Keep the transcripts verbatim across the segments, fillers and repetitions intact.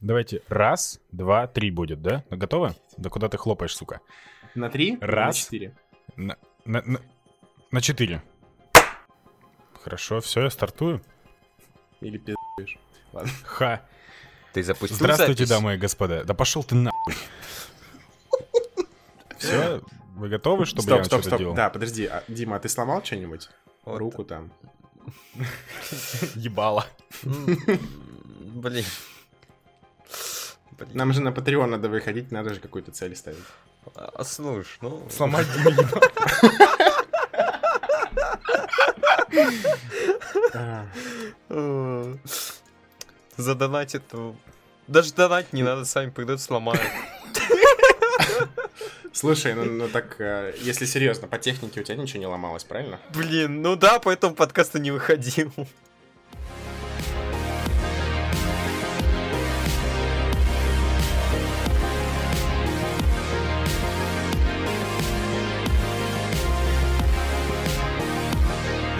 Давайте раз, два, три будет, да? Готовы? Да куда ты хлопаешь, сука? На три? Раз. На четыре. На, на, на, на четыре. Хорошо, все, я стартую. Или пи***ешь. Ладно. Ха. Ты запустил Здравствуйте, запись? Дамы и господа. Да пошел ты нахуй. Все, вы готовы, чтобы стоп, я стоп, что-то стоп. делал? Да, подожди, а, Дима, а ты сломал что-нибудь? Вот. Руку там. Ебало. Блин. Нам же на Patreon надо выходить, надо же какую-то цель ставить. А слушай, ну... Сломать Дима ебало. Задонатит... Даже донать не надо, сами пойдут, сломают. Слушай, ну, ну так, э, если серьезно, по технике у тебя ничего не ломалось, правильно? Блин, ну да, поэтому подкаст и не выходил.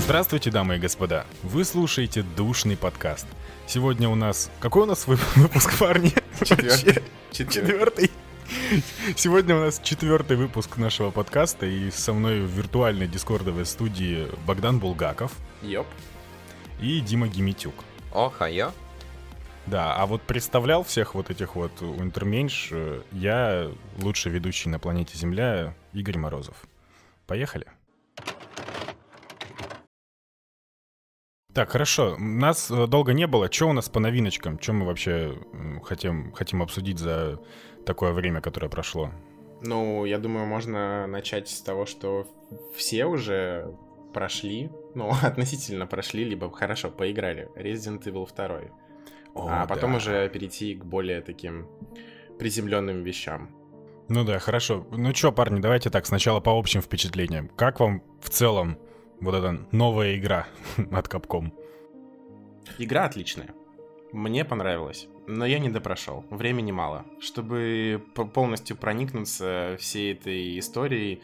Здравствуйте, дамы и господа. Вы слушаете Душный подкаст. Сегодня у нас... Какой у нас выпуск, парни? Четвертый. Четвертый. Сегодня у нас четвертый выпуск нашего подкаста, и со мной в виртуальной дискордовой студии Богдан Булгаков. Йоп. И Дима Геметюк. О, хайо. Да, а вот представлял всех вот этих вот унтерменьш я, лучший ведущий на планете Земля, Игорь Морозов. Поехали. Так, хорошо. Нас долго не было. Что у нас по новиночкам? Что мы вообще хотим, хотим обсудить за такое время, которое прошло? Ну, я думаю, можно начать с того, что все уже прошли, ну, относительно прошли, либо хорошо поиграли. Resident Evil два. О, а потом да. уже перейти к более таким приземленным вещам. Ну да, хорошо. Ну что, парни, давайте так, сначала по общим впечатлениям. Как вам в целом вот эта новая игра от Capcom? Игра отличная. Мне понравилось. Но я не допрошел. Времени мало. Чтобы полностью проникнуться всей этой историей,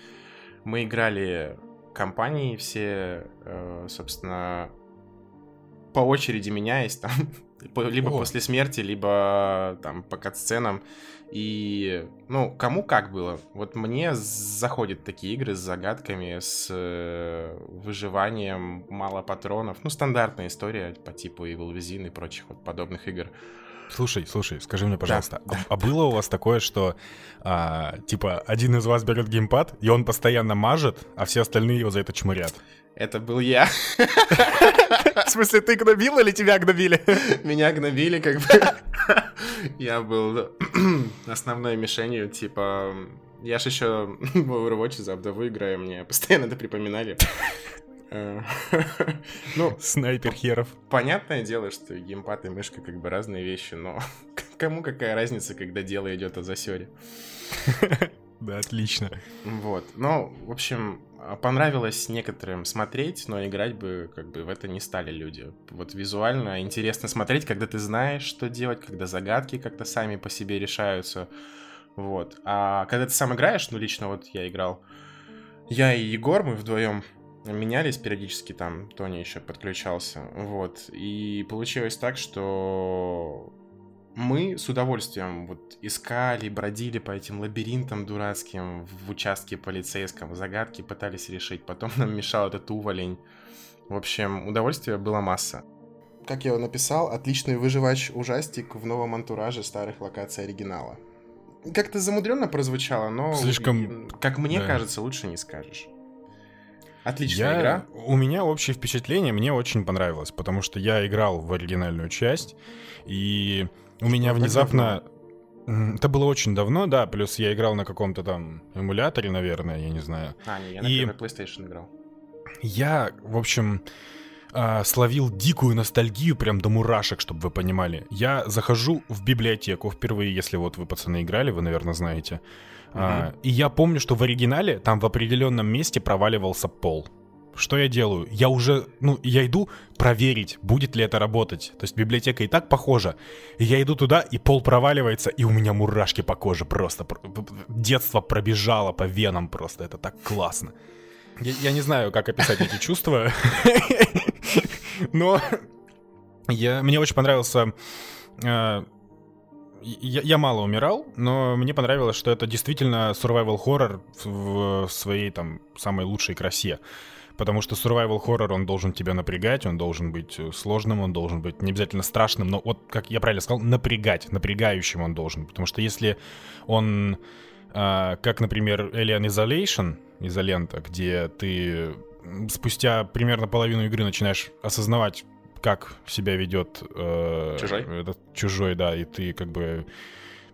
мы играли компанией все, собственно, по очереди меняясь там. Либо О. после смерти, либо там по катсценам. И, ну, кому как было. Вот мне заходят такие игры с загадками, с выживанием, мало патронов. Ну, стандартная история по типу Evil Within и прочих вот подобных игр. Слушай, слушай, скажи мне, пожалуйста, да, а, да, а было да. у вас такое, что, а, типа, один из вас берет геймпад, и он постоянно мажет, а все остальные его за это чмырят? Это был я. В смысле, ты гнобил или тебя гнобили? Меня гнобили, как бы. Я был основной мишенью, типа... Я ж еще в Overwatch за обдову играю, мне постоянно это припоминали. Ну, снайпер херов. Понятное дело, что геймпад и мышка как бы разные вещи, но кому какая разница, когда дело идет о засёре? Да, отлично. Вот, ну, в общем, понравилось некоторым смотреть, но играть бы как бы в это не стали люди. Вот визуально интересно смотреть, когда ты знаешь, что делать, когда загадки как-то сами по себе решаются. Вот, а когда ты сам играешь, ну, лично вот я играл, я и Егор, мы вдвоем менялись периодически, там Тони еще подключался, вот, и получилось так, что мы с удовольствием вот искали, бродили по этим лабиринтам дурацким в участке полицейском, загадки пытались решить, потом нам мешал этот уволень, в общем, удовольствия было масса. Как я его написал, отличный выживач-ужастик в новом антураже старых локаций оригинала. Как-то замудренно прозвучало, но, слишком... как мне да. кажется, лучше не скажешь. Отличная я, игра. У меня общее впечатление, мне очень понравилось, потому что я играл в оригинальную часть, и у меня что, внезапно... Это было очень давно, да, плюс я играл на каком-то там эмуляторе, наверное, я не знаю. А, не, я и... на PlayStation играл. Я, в общем, словил дикую ностальгию прям до мурашек, чтобы вы понимали. Я захожу в библиотеку впервые, если вот вы, пацаны, играли, вы, наверное, знаете. Uh-huh. А, и я помню, что в оригинале там в определенном месте проваливался пол. Что я делаю? Я уже, ну, я иду проверить, будет ли это работать. То есть библиотека и так похожа. И я иду туда, и пол проваливается, и у меня мурашки по коже просто. Детство пробежало по венам просто, это так классно. Я, я не знаю, как описать эти чувства, но мне очень понравился... я, я мало умирал, но мне понравилось, что это действительно survival horror в, в своей там самой лучшей красе. Потому что survival horror, он должен тебя напрягать, он должен быть сложным, он должен быть не обязательно страшным, но вот, как я правильно сказал, напрягать, напрягающим он должен. Потому что если он, э, как, например, Alien Isolation, изолента, где ты спустя примерно половину игры начинаешь осознавать, как себя ведет э, чужой? Этот чужой, да, и ты как бы...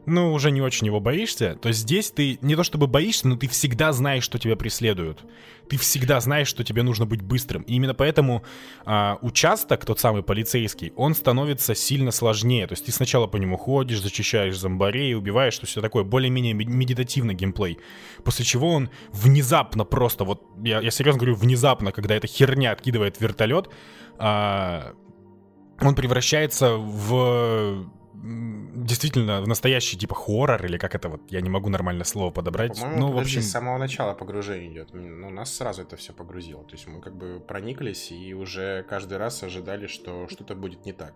ну, уже не очень его боишься, то здесь ты не то чтобы боишься, но ты всегда знаешь, что тебя преследуют. Ты всегда знаешь, что тебе нужно быть быстрым. И именно поэтому а, участок, тот самый полицейский, он становится сильно сложнее. То есть ты сначала по нему ходишь, зачищаешь зомбарей, убиваешь, что все такое. Более-менее медитативный геймплей. После чего он внезапно просто, вот я, я серьезно говорю, внезапно, когда эта херня откидывает вертолет, а, он превращается в... действительно, в настоящий типа хоррор, или как это вот, я не могу нормально слово подобрать. По-моему, ну, в общем... с самого начала погружение идет. Ну, нас сразу это все погрузило. То есть мы как бы прониклись и уже каждый раз ожидали, что что-то будет не так.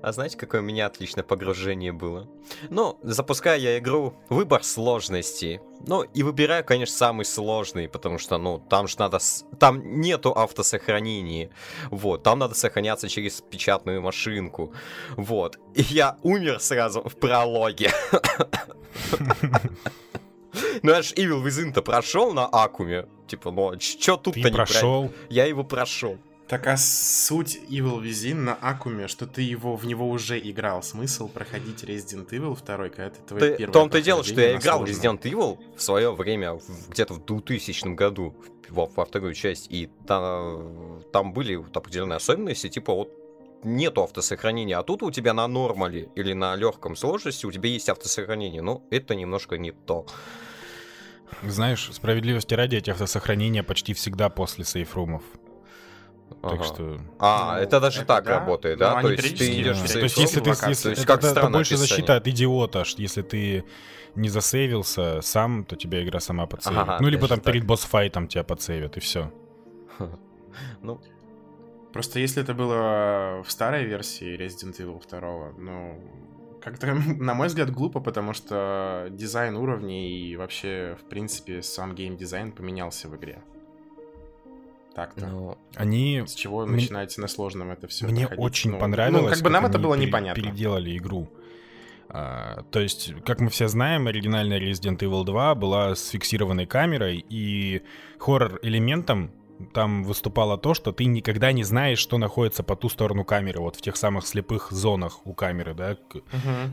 А знаете, какое у меня отличное погружение было? Ну, запускаю я игру, выбор сложности. Ну, и выбираю, конечно, самый сложный, потому что, ну, там же надо... Там нету автосохранения. Вот, там надо сохраняться через печатную машинку. Вот. И я умер сразу в прологе. Ну, я ж Evil Within-то прошел на Акуме. Типа, ну, чё тут-то не прошел? Я его прошел. Так, а суть Evil Within на Акуме, что ты его, в него уже играл. Смысл проходить Resident Evil два, когда ты твой первый... В том-то и дело, что я играл в Resident Evil в свое время, в, где-то в двухтысячном году, во, во вторую часть, и там, там были вот определенные особенности, типа вот нету автосохранения, а тут у тебя на нормале или на легком сложности у тебя есть автосохранение, но это немножко не то. Знаешь, справедливости ради, эти автосохранения почти всегда после сейфрумов. Так ага. что... А, ну, это даже это так да? работает, да? То есть ты идешь в сейф-рум, это больше защита от идиота, что если ты не засейвился сам, то тебя игра сама подсейвит. Ага, ну, либо там так. перед босс-файтом тебя подсейвят, и все. Ну... Просто если это было в старой версии Resident Evil два, ну... Как-то, на мой взгляд, глупо, потому что дизайн уровней и вообще, в принципе, сам геймдизайн поменялся в игре. Так-то. Но они... С чего вы начинаете мне... на сложном это все? Мне проходить? Очень ну, понравилось, ну, как бы нам как это было пере... непонятно. Переделали игру. А, то есть, как мы все знаем, оригинальная Resident Evil два была с фиксированной камерой, и хоррор-элементом там выступало то, что ты никогда не знаешь, что находится по ту сторону камеры, вот в тех самых слепых зонах у камеры, да, угу.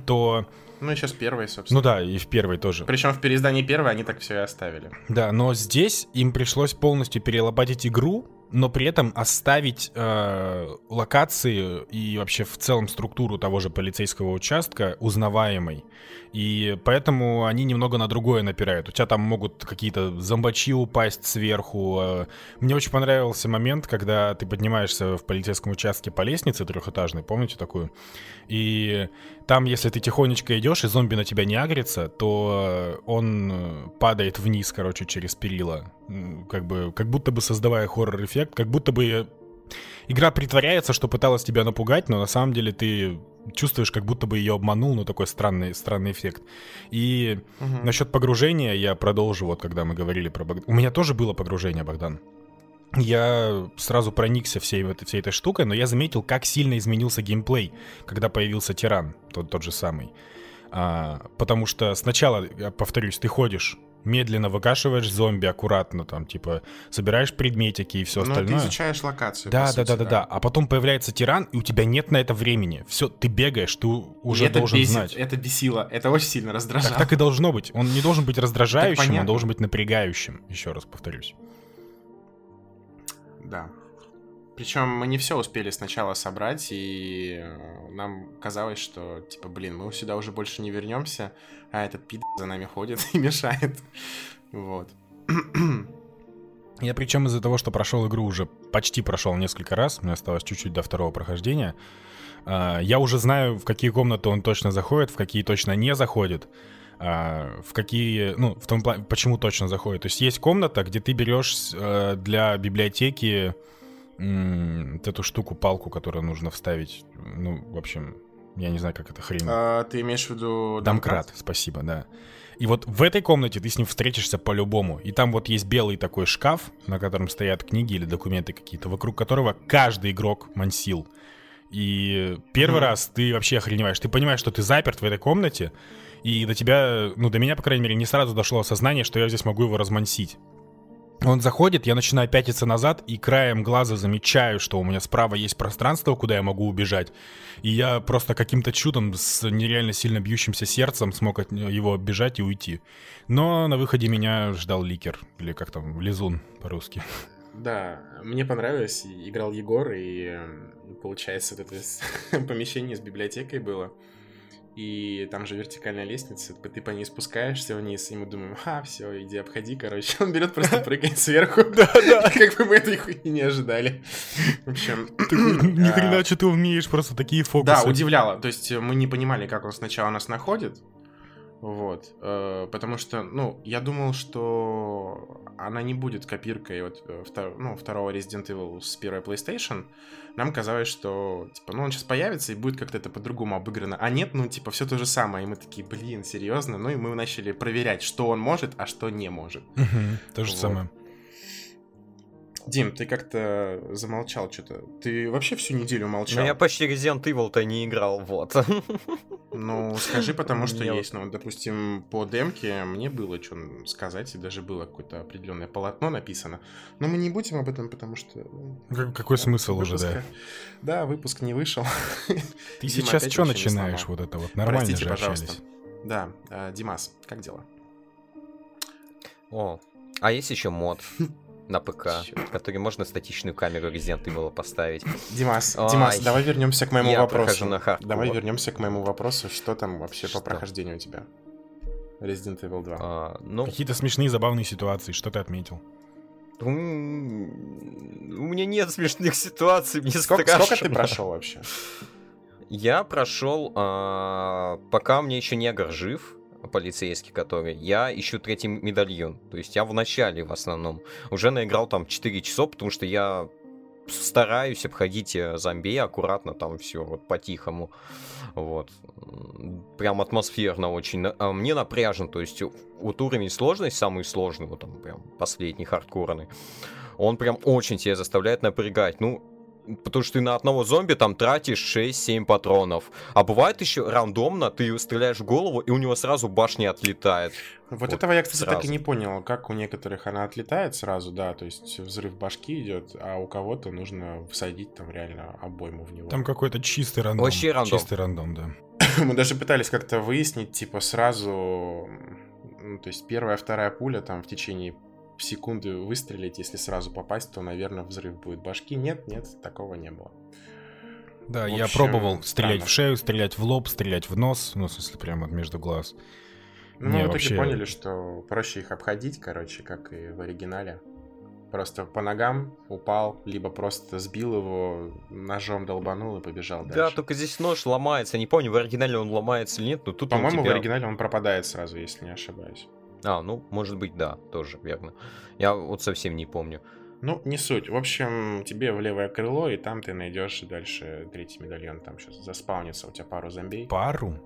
то... Ну и сейчас первый, собственно. Ну да, и в первой тоже. Причем в переиздании первой они так все и оставили. Да, но здесь им пришлось полностью перелопатить игру, но при этом оставить э, локации и вообще в целом структуру того же полицейского участка узнаваемой. И поэтому они немного на другое напирают. У тебя там могут какие-то зомбачи упасть сверху. Мне очень понравился момент, когда ты поднимаешься в полицейском участке по лестнице трехэтажной, помните такую? И там, если ты тихонечко идешь и зомби на тебя не агрится, то он падает вниз, короче, через перила. Как бы, как будто бы создавая хоррор-эффект, как будто бы игра притворяется, что пыталась тебя напугать, но на самом деле ты чувствуешь, как будто бы ее обманул, но такой странный, странный эффект. И угу. насчет погружения я продолжу, вот когда мы говорили про Богдан. У меня тоже было погружение, Богдан. Я сразу проникся всей, всей этой штукой, но я заметил, как сильно изменился геймплей, когда появился тиран, тот, тот же самый. А, потому что сначала, я повторюсь, ты ходишь, медленно выкашиваешь зомби аккуратно, там, типа, собираешь предметики и все но остальное. Ну, ты изучаешь локацию, да, по да, сути, да, да, да, да. А потом появляется тиран, и у тебя нет на это времени. Все, ты бегаешь, ты уже должен бесит, знать. Это бесило, это очень сильно раздражало. Так, так и должно быть. Он не должен быть раздражающим, он должен быть напрягающим. Еще раз повторюсь. Да. Причем мы не все успели сначала собрать, и нам казалось, что, типа, блин, мы сюда уже больше не вернемся, а этот пидор за нами ходит и мешает. Вот. Я причем из-за того, что прошел игру уже, почти прошел несколько раз, мне осталось чуть-чуть до второго прохождения, я уже знаю, в какие комнаты он точно заходит, в какие точно не заходит. А, в какие, ну, в том плане, почему точно заходит. То есть есть комната, где ты берешь э, для библиотеки м- эту штуку, палку, которую нужно вставить. Ну, в общем, Я не знаю, как это хрень. А, ты имеешь в виду... Домкрат, спасибо, да. И вот в этой комнате ты с ним встретишься по-любому. И там вот есть белый такой шкаф, на котором стоят книги или документы какие-то, вокруг которого каждый игрок мансил. И первый mm. раз ты вообще охреневаешь. Ты понимаешь, что ты заперт в этой комнате. И до тебя, ну до меня, по крайней мере, не сразу дошло осознание, что я здесь могу его размансить. Он заходит, я начинаю пятиться назад и краем глаза замечаю, что у меня справа есть пространство, куда я могу убежать. И я просто каким-то чудом с нереально сильно бьющимся сердцем смог от его оббежать и уйти. Но на выходе меня ждал ликер, или как там, лизун по-русски. Да, мне понравилось, играл Егор, и получается вот это помещение с библиотекой было. И там же вертикальная лестница, ты по ней спускаешься вниз, и мы думаем, а, все, иди, обходи, короче. Он берет, просто прыгает сверху, как бы мы этой хуйни не ожидали. В общем... Ни хрена, что ты умеешь, просто такие фокусы. Да, удивляло, то есть мы не понимали, как он сначала нас находит, вот, потому что, ну, я думал, что она не будет копиркой вот второго Resident Evil с первой PlayStation. Нам казалось, что, типа, ну, он сейчас появится и будет как-то это по-другому обыграно. А нет, ну, типа, все то же самое. И мы такие, блин, серьезно? Ну, и мы начали проверять, что он может, а что не может. Угу, то же вот. Самое. Дим, ты как-то замолчал что-то. Ты вообще всю неделю молчал? Ну, я почти Resident Evil-то не играл, вот. Ну, скажи, потому что есть. Ну, допустим, по демке мне было что сказать, и даже было какое-то определенное полотно написано. Но мы не будем об этом, потому что... Какой смысл уже, да? Да, выпуск не вышел. Ты сейчас что начинаешь вот это вот? Нормально же общались. Да, Димас, как дела? О, а есть еще мод на ПК, в который можно статичную камеру Resident Evil поставить. Димас, Ой, Димас, давай вернемся к моему я вопросу. Прохожу на хардкор. Давай вернемся к моему вопросу, что там вообще что? По прохождению у тебя? Resident Evil два. А, ну... Какие-то смешные, забавные ситуации, что ты отметил? У меня нет смешных ситуаций, мне сколько, страшно. Сколько ты прошел вообще? Я прошел, а... пока мне еще не Негр жив, полицейский, который, я ищу третий медальон, то есть я в начале в основном уже наиграл там четыре часа, потому что я стараюсь обходить зомби аккуратно, там все вот по-тихому, вот, прям атмосферно очень, а мне напряжен, то есть вот уровень сложности, самый сложный, вот там прям последний хардкорный, он прям очень тебя заставляет напрягать, ну, потому что ты на одного зомби там тратишь шесть-семь патронов. А бывает еще рандомно, ты стреляешь в голову, и у него сразу башня отлетает. Вот, вот этого я, кстати, сразу. Так и не понял, как у некоторых она отлетает сразу, да, то есть взрыв башки идет, а у кого-то нужно всадить там реально обойму в него. Там какой-то чистый рандом. Вообще рандом. Чистый рандом, да. Мы даже пытались как-то выяснить, типа, сразу... Ну, то есть первая, вторая пуля там в течение... в секунду выстрелить, если сразу попасть, то, наверное, взрыв будет башки. Нет, нет, такого не было. Да, общем, я пробовал стрелять странно. В шею, стрелять в лоб, стрелять в нос, ну, в смысле, прямо между глаз. Ну, не, мы вообще... таки поняли, что проще их обходить, короче, как и в оригинале. Просто по ногам упал, либо просто сбил его, ножом долбанул и побежал дальше. Да, только здесь нож ломается, не помню, в оригинале он ломается или нет, но тут по-моему, тебя... в оригинале он пропадает сразу, если не ошибаюсь. А, ну, может быть, да, тоже верно. Я вот совсем не помню. Ну, не суть. В общем, тебе в левое крыло, и там ты найдешь дальше третий медальон. Там сейчас заспаунится у тебя пару зомби. Пару?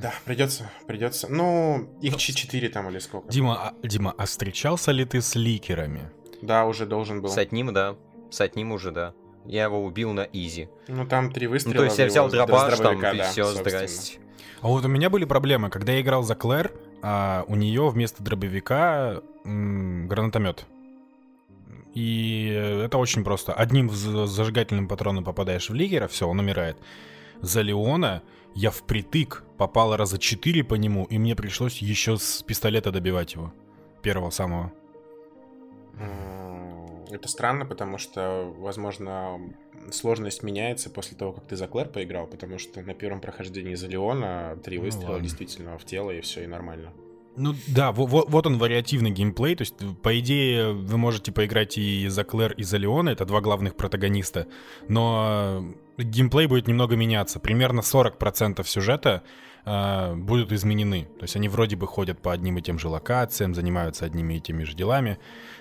Да, придется, придется. Ну, их четыре там или сколько. Дима, а, Дима, а встречался ли ты с ликерами? Да, уже должен был. С одним, да. С одним уже, да. Я его убил на изи. Ну, там три выстрела. Ну, то есть я взял дробаш, там, да, и все, здрасте. А вот у меня были проблемы, когда я играл за Клэр, а у нее вместо дробовика м- гранатомет. И это очень просто. Одним вз- зажигательным патроном попадаешь в ликера, все, он умирает. За Леона я впритык попал раза четыре по нему, и мне пришлось еще с пистолета добивать его. Первого самого. Это странно, потому что, возможно, сложность меняется после того, как ты за Клэр поиграл, потому что на первом прохождении за Леона три выстрела ну, действительно в тело, и все, и нормально. Ну да, вот, вот он вариативный геймплей, то есть, по идее, вы можете поиграть и за Клэр, и за Леона, это два главных протагониста, но геймплей будет немного меняться, примерно сорок процентов сюжета э, будут изменены, то есть они вроде бы ходят по одним и тем же локациям, занимаются одними и теми же делами,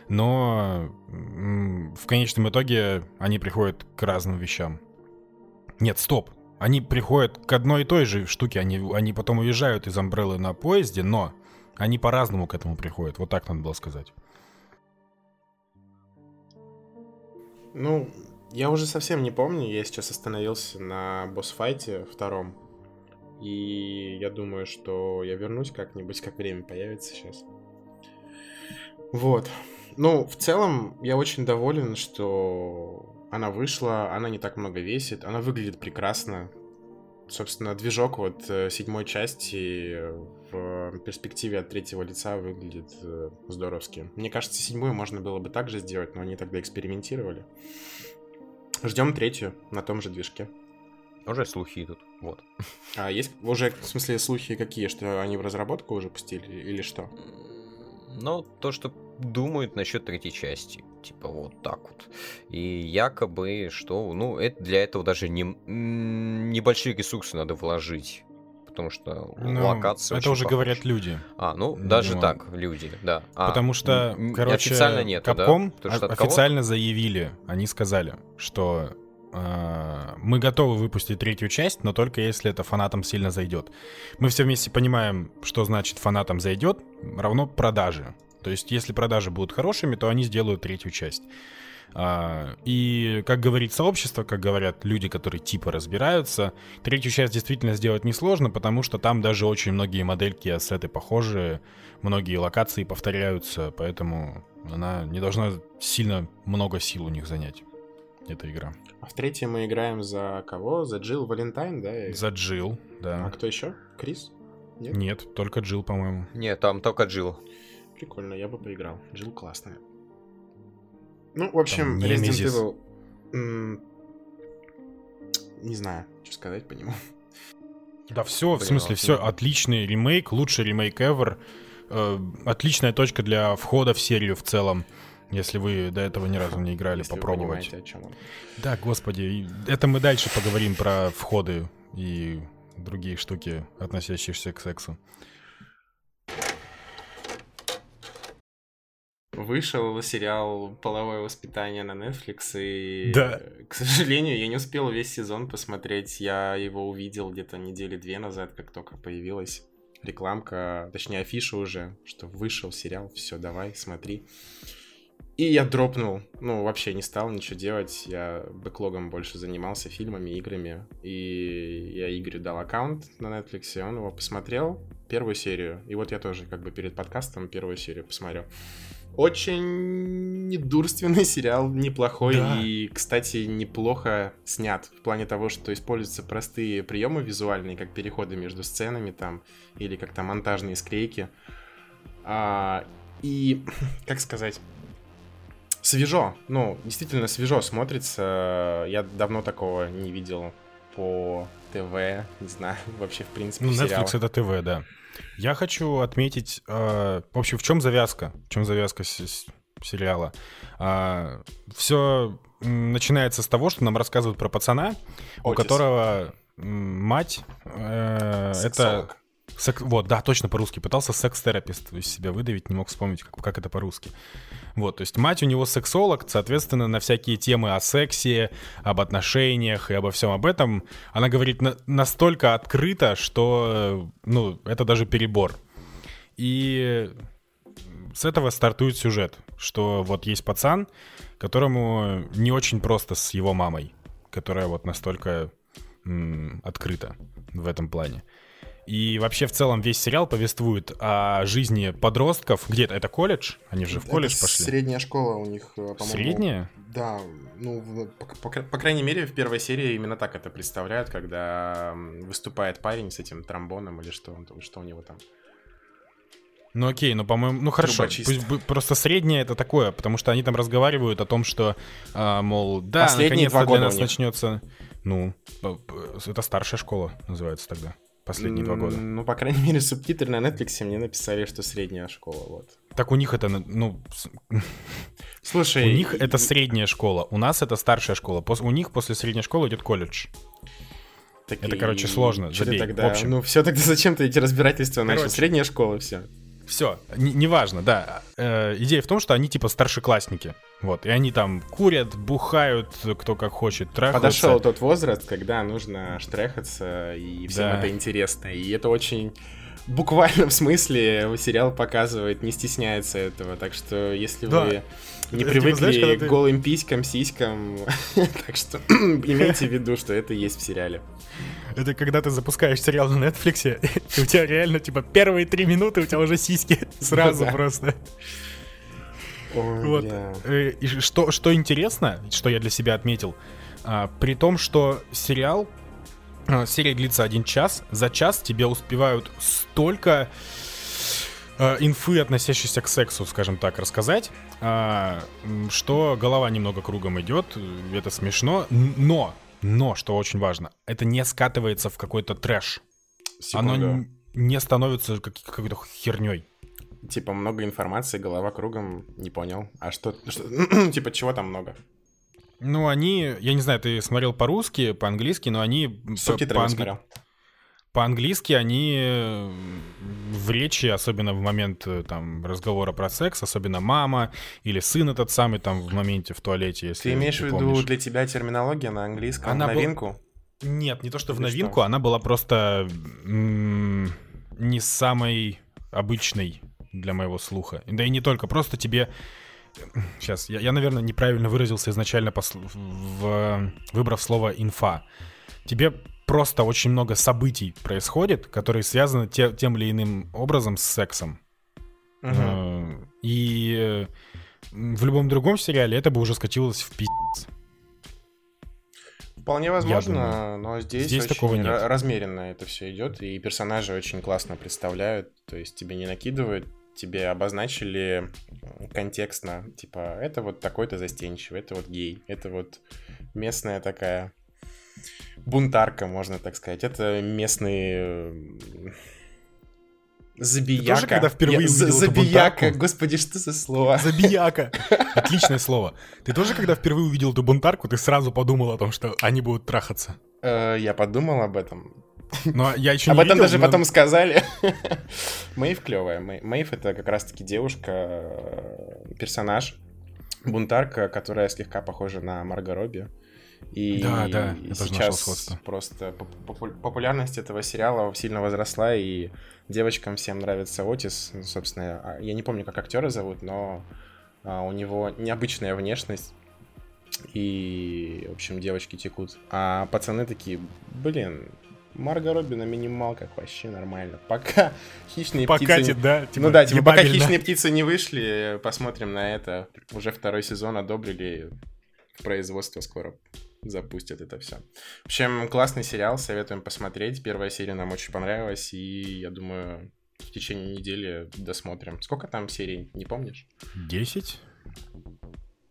но в конечном итоге они приходят к разным вещам. Нет, стоп, они приходят к одной и той же штуке. Они, они потом уезжают из Umbrella на поезде, но они по-разному к этому приходят. Вот так надо было сказать. Ну, я уже совсем не помню. Я сейчас остановился на босс-файте втором. И я думаю, что я вернусь как-нибудь, как время появится сейчас. Вот. Ну, в целом, я очень доволен, что она вышла, она не так много весит, она выглядит прекрасно. Собственно, движок вот седьмой части в перспективе от третьего лица выглядит здоровски. Мне кажется, седьмую можно было бы так же сделать, но они тогда экспериментировали. Ждем третью на том же движке. Уже слухи идут, вот. А есть уже, в смысле, слухи какие, что они в разработку уже пустили или что? Ну, то, что думают насчет третьей части, типа вот так вот. И якобы, что, ну, это для этого даже не, небольшие ресурсы надо вложить, потому что ну, локация... Это уже похожа. Говорят люди. А, ну, даже ну, так, люди, да. А, потому что, м- короче, официально нету, Capcom да? Что официально заявили, они сказали, что... Мы готовы выпустить третью часть, но только если это фанатам сильно зайдет. Мы все вместе понимаем, что значит фанатам зайдет, равно продажи. То есть, если продажи будут хорошими, то они сделают третью часть. И, как говорит сообщество, как говорят люди, которые типа разбираются, третью часть действительно сделать несложно, потому что там даже очень многие модельки, ассеты похожи, многие локации повторяются, поэтому она не должна сильно много сил у них занять. Эта игра. А в третьей мы играем за кого? За Джилл Валентайн, да? За Джилл, да. А кто еще? Крис? Нет? Нет, только Джилл, по-моему. Нет, там только Джилл. Прикольно, я бы поиграл. Джилл классная. Ну, в общем, там Resident Evil... М- не знаю, что сказать по нему. Да все, в смысле, все, отличный ремейк, лучший ремейк ever. Э, отличная точка для входа в серию в целом. Если вы до этого ни разу не играли, если попробовать. Если вы понимаете, о чем он. Да, господи, это мы дальше поговорим про входы и другие штуки, относящиеся к сексу. Вышел сериал «Половое воспитание» на Netflix, и, да. К сожалению, я не успел весь сезон посмотреть. Я его увидел где-то недели две назад, как только появилась рекламка, точнее афиша уже, что вышел сериал, все, давай, смотри. И я дропнул, ну, вообще не стал ничего делать, я бэклогом больше занимался фильмами, играми, и я Игорю дал аккаунт на Netflix, он его посмотрел, первую серию, и вот я тоже как бы перед подкастом первую серию посмотрел. Очень недурственный сериал, неплохой, да. И, кстати, неплохо снят, в плане того, что используются простые приемы визуальные, как переходы между сценами там, или как там монтажные склейки, а, и, как сказать... Свежо, ну, действительно свежо смотрится. Я давно такого не видел по ТВ, не знаю, вообще, в принципе, ну, сериал. Netflix — это ТВ, да. Я хочу отметить, э, в общем, в чем завязка, в чем завязка с- с сериала. Э, все начинается с того, что нам рассказывают про пацана, Отис. У которого мать... Э, Сексолог. Это... Сек... Вот, да, точно по-русски. Пытался секс-терапист из себя выдавить, не мог вспомнить, как, как это по-русски. Вот, то есть мать у него сексолог, соответственно, на всякие темы о сексе, об отношениях и обо всем об этом она говорит на... настолько открыто, что, ну, это даже перебор. И с этого стартует сюжет, что вот есть пацан, которому не очень просто с его мамой, которая вот настолько м- открыта в этом плане. И вообще в целом весь сериал повествует о жизни подростков. Где-то это колледж? Они же в колледж это пошли. Средняя школа у них, по-моему. Средняя? Да. Ну, по, по, по крайней мере, в первой серии именно так это представляют, когда выступает парень с этим тромбоном или что, что у него там. Ну окей, ну по-моему, ну хорошо, пусть бы, просто среднее это такое, потому что они там разговаривают о том, что, а, мол, да, последние наконец-то для нас начнется... Ну, это старшая школа называется тогда. Последние два года. Ну, по крайней мере, субтитры на Netflix мне написали, что средняя школа, вот. Так у них это, ну... Слушай... У них это средняя школа, у нас это старшая школа. У них после средней школы идет колледж. Это, короче, сложно. Забей. Ну, все, тогда зачем ты эти разбирательства начал? Средняя школа, все. Все, неважно, да. Идея в том, что они типа старшеклассники. Вот, и они там курят, бухают, кто как хочет, трахаются. Подошел тот возраст, когда нужно штрехаться, и всем да. это интересно. И это очень... Буквально в смысле сериал показывает, не стесняется этого. Так что, если да. вы не это, привыкли типа, знаешь, к ты... голым писькам, сиськам, так что имейте в виду, что это есть в сериале. Это когда ты запускаешь сериал на Netflix, и у тебя реально, типа, первые три минуты у тебя уже сиськи сразу просто. Вот. И что, что интересно, что я для себя отметил, а, при том, что сериал, а, серия длится один час, за час тебе успевают столько а, инфы, относящейся к сексу, скажем так, рассказать, а, что голова немного кругом идет, это смешно, но, но, что очень важно, это не скатывается в какой-то трэш. Секунду. Оно не становится как- какой-то херней. Типа, много информации, голова кругом, не понял. А что, что типа, чего там много? Ну, они, я не знаю, ты смотрел по-русски, по-английски, но они... Субтитрами по-англи... смотрел. По-английски они в речи, особенно в момент там разговора про секс, особенно мама или сын этот самый там в моменте в туалете, если ты помнишь. Ты имеешь в виду для тебя терминология на английском, она в новинку? Был... Нет, не то что или в новинку, что? Она была просто м- не самой обычной. Для моего слуха. Да и не только. Просто тебе... Сейчас, я, я наверное, неправильно выразился изначально, послу... в... выбрав слово «инфа». Тебе просто очень много событий происходит, которые связаны те... тем или иным образом с сексом. Uh-huh. И в любом другом сериале это бы уже скатилось в пиздец. Вполне возможно, но здесь, здесь очень р- размеренно это все идет, и персонажи очень классно представляют, то есть тебе не накидывают, тебе обозначили контекстно, типа, это вот такой-то застенчивый, это вот гей, это вот местная такая бунтарка, можно так сказать, это местный забияка. Тоже, когда впервые Я... Забияка, бунтарку... господи, что за слово? Забияка. Отличное слово. Ты тоже, когда впервые увидел эту бунтарку, ты сразу подумал о том, что они будут трахаться? Я подумал об этом. Но я еще не видел. Об этом даже но... потом сказали. Мейв клевая. Мейв — это как раз-таки девушка, персонаж, бунтарка, которая слегка похожа на Марго Робби. И да, да, и сейчас просто популярность этого сериала сильно возросла, и девочкам всем нравится Отис. Собственно, я не помню, как актера зовут, но у него необычная внешность. И, в общем, девочки текут. А пацаны такие, блин, Марго Робби на минималках вообще нормально. Пока хищные пока птицы... Те, да, типа, ну да, типа, пока хищные птицы не вышли, посмотрим на это. Уже второй сезон одобрили. Производство скоро запустят это все. В общем, классный сериал, советуем посмотреть. Первая серия нам очень понравилась, и я думаю, в течение недели досмотрим. Сколько там серий, не помнишь? Десять?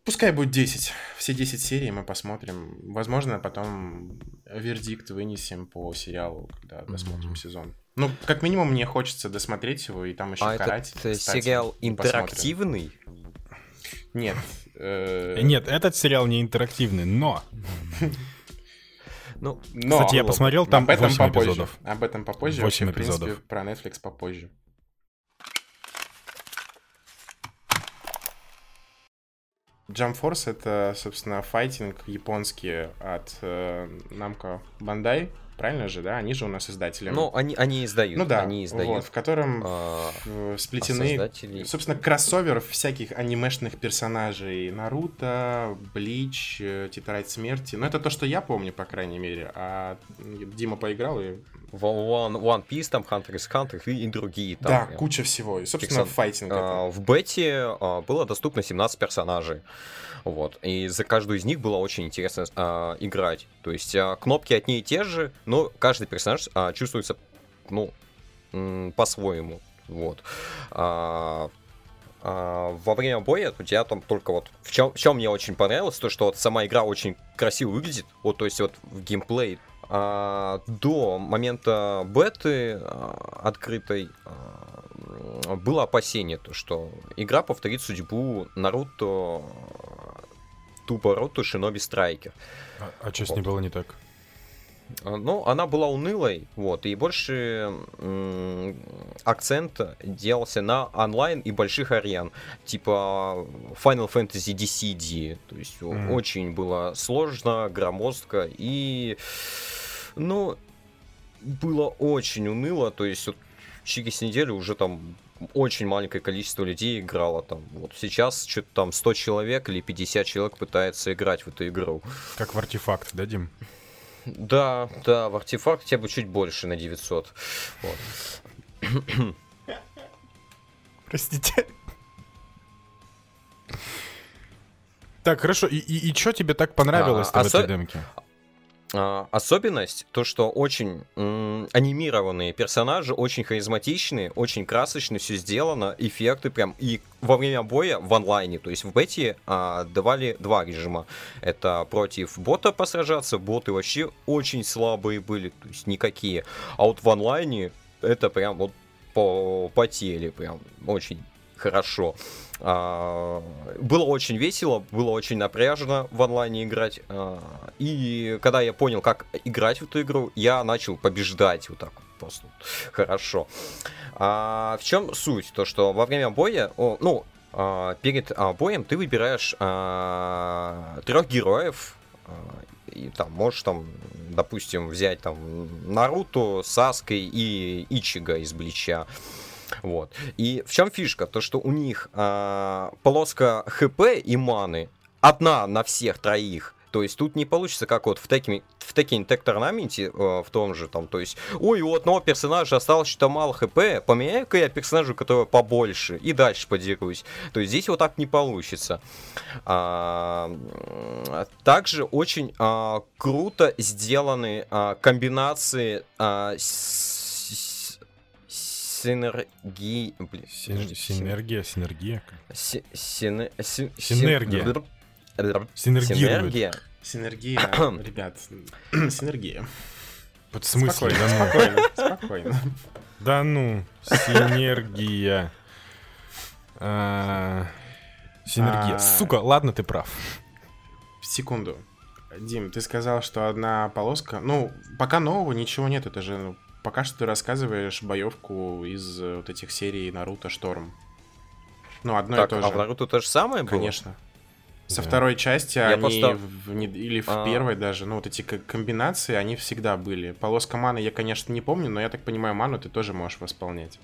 Пускай будет десять. Все десять серий мы посмотрим. Возможно, потом вердикт вынесем по сериалу, когда досмотрим mm-hmm. сезон. Ну, как минимум, мне хочется досмотреть его и там еще а карать. А этот сериал интерактивный? Посмотрим. Нет. Нет, этот сериал не интерактивный, но... Ну, кстати, я посмотрел, там восемь эпизодов. Об этом попозже. Вообще, в принципе, про Netflix попозже. Jump Force — это, собственно, файтинг японский от Namco Bandai. Правильно же, да? Они же у нас издатели. Ну, они, они издают. Ну да, они издают. Вот, в котором а, сплетены, создатели... собственно, кроссовер всяких анимешных персонажей. Наруто, Блич, Тетрадь Смерти. Ну, это то, что я помню, по крайней мере. А Дима поиграл и... One, One Piece, там, Hunter x Hunter и другие. Там, да, я... куча всего. И, собственно, Фиксон... файтинг. А, в бете а, было доступно семнадцать персонажей. Вот. И за каждую из них было очень интересно а, играть. То есть а, кнопки одни и те же, но каждый персонаж а, чувствуется, ну, м- по-своему. Вот. А, а, во время боя у тебя там только вот... В чем, в чем мне очень понравилось, то что вот сама игра очень красиво выглядит. Вот, то есть вот в геймплее а, до момента беты а, открытой... А, было опасение, то, что игра повторит судьбу Наруто, тупо Наруто Шиноби Страйкер. А, а что вот. С ней было не так? Ну, она была унылой, вот, и больше м- акцент делался на онлайн и больших арен, типа Final Fantasy ди си ди. То есть mm-hmm. очень было сложно, громоздко и... Ну, было очень уныло, то есть вот чики с недели уже там очень маленькое количество людей играло там. Вот сейчас что-то там сто человек или пятьдесят человек пытается играть в эту игру. Как в Артефакт, да, Дим? Да, да, в Артефакт хотя бы чуть больше, на девятьсот. Вот. Простите. Так, хорошо, и, и, и что тебе так понравилось а, в осо... этой демке? Особенность, то что очень м- анимированные персонажи, очень харизматичные, очень красочно все сделано, эффекты прям, и во время боя в онлайне, то есть в бете а, давали два режима, это против бота посражаться, боты вообще очень слабые были, то есть никакие, а вот в онлайне это прям вот по потели, прям очень хорошо. А, было очень весело, было очень напряжно в онлайне играть. А, и когда я понял, как играть в эту игру, я начал побеждать вот так вот просто хорошо. А, в чем суть? То, что во время боя, о, ну, а, перед а, боем ты выбираешь а, трех героев. А, и там можешь там, допустим, взять там Наруто, Саске и Ичига из Блича. Вот. И в чем фишка? То, что у них э, полоска ХП и маны одна на всех троих. То есть тут не получится, как вот в Tekken Tag Tournament, э, в том же там, то есть, ой, у одного персонажа осталось что-то мало ХП, поменяю-ка я персонажу, который побольше, и дальше подерусь. То есть здесь вот так не получится. А, также очень а, круто сделаны а, комбинации а, с Синерги... Блин. Син... Синергия, синергия. Си... Син... Син... Синергия. Синергия. Синергия, ребят. Синергия. Под смыслом, да ну. Спокойно, спокойно. Да ну, синергия. Синергия. Сука, ладно, ты прав. Секунду. Дим, ты сказал, что одна полоска... Ну, пока нового ничего нет, это же... Пока что ты рассказываешь боевку из вот этих серий Наруто Шторм. Ну, одно так, и то же. А в Наруто то же самое было? Конечно. Со yeah. второй части Я они, просто... в, или в а... первой даже, ну, вот эти комбинации, они всегда были. Полоска маны я, конечно, не помню, но я так понимаю, ману ты тоже можешь восполнять.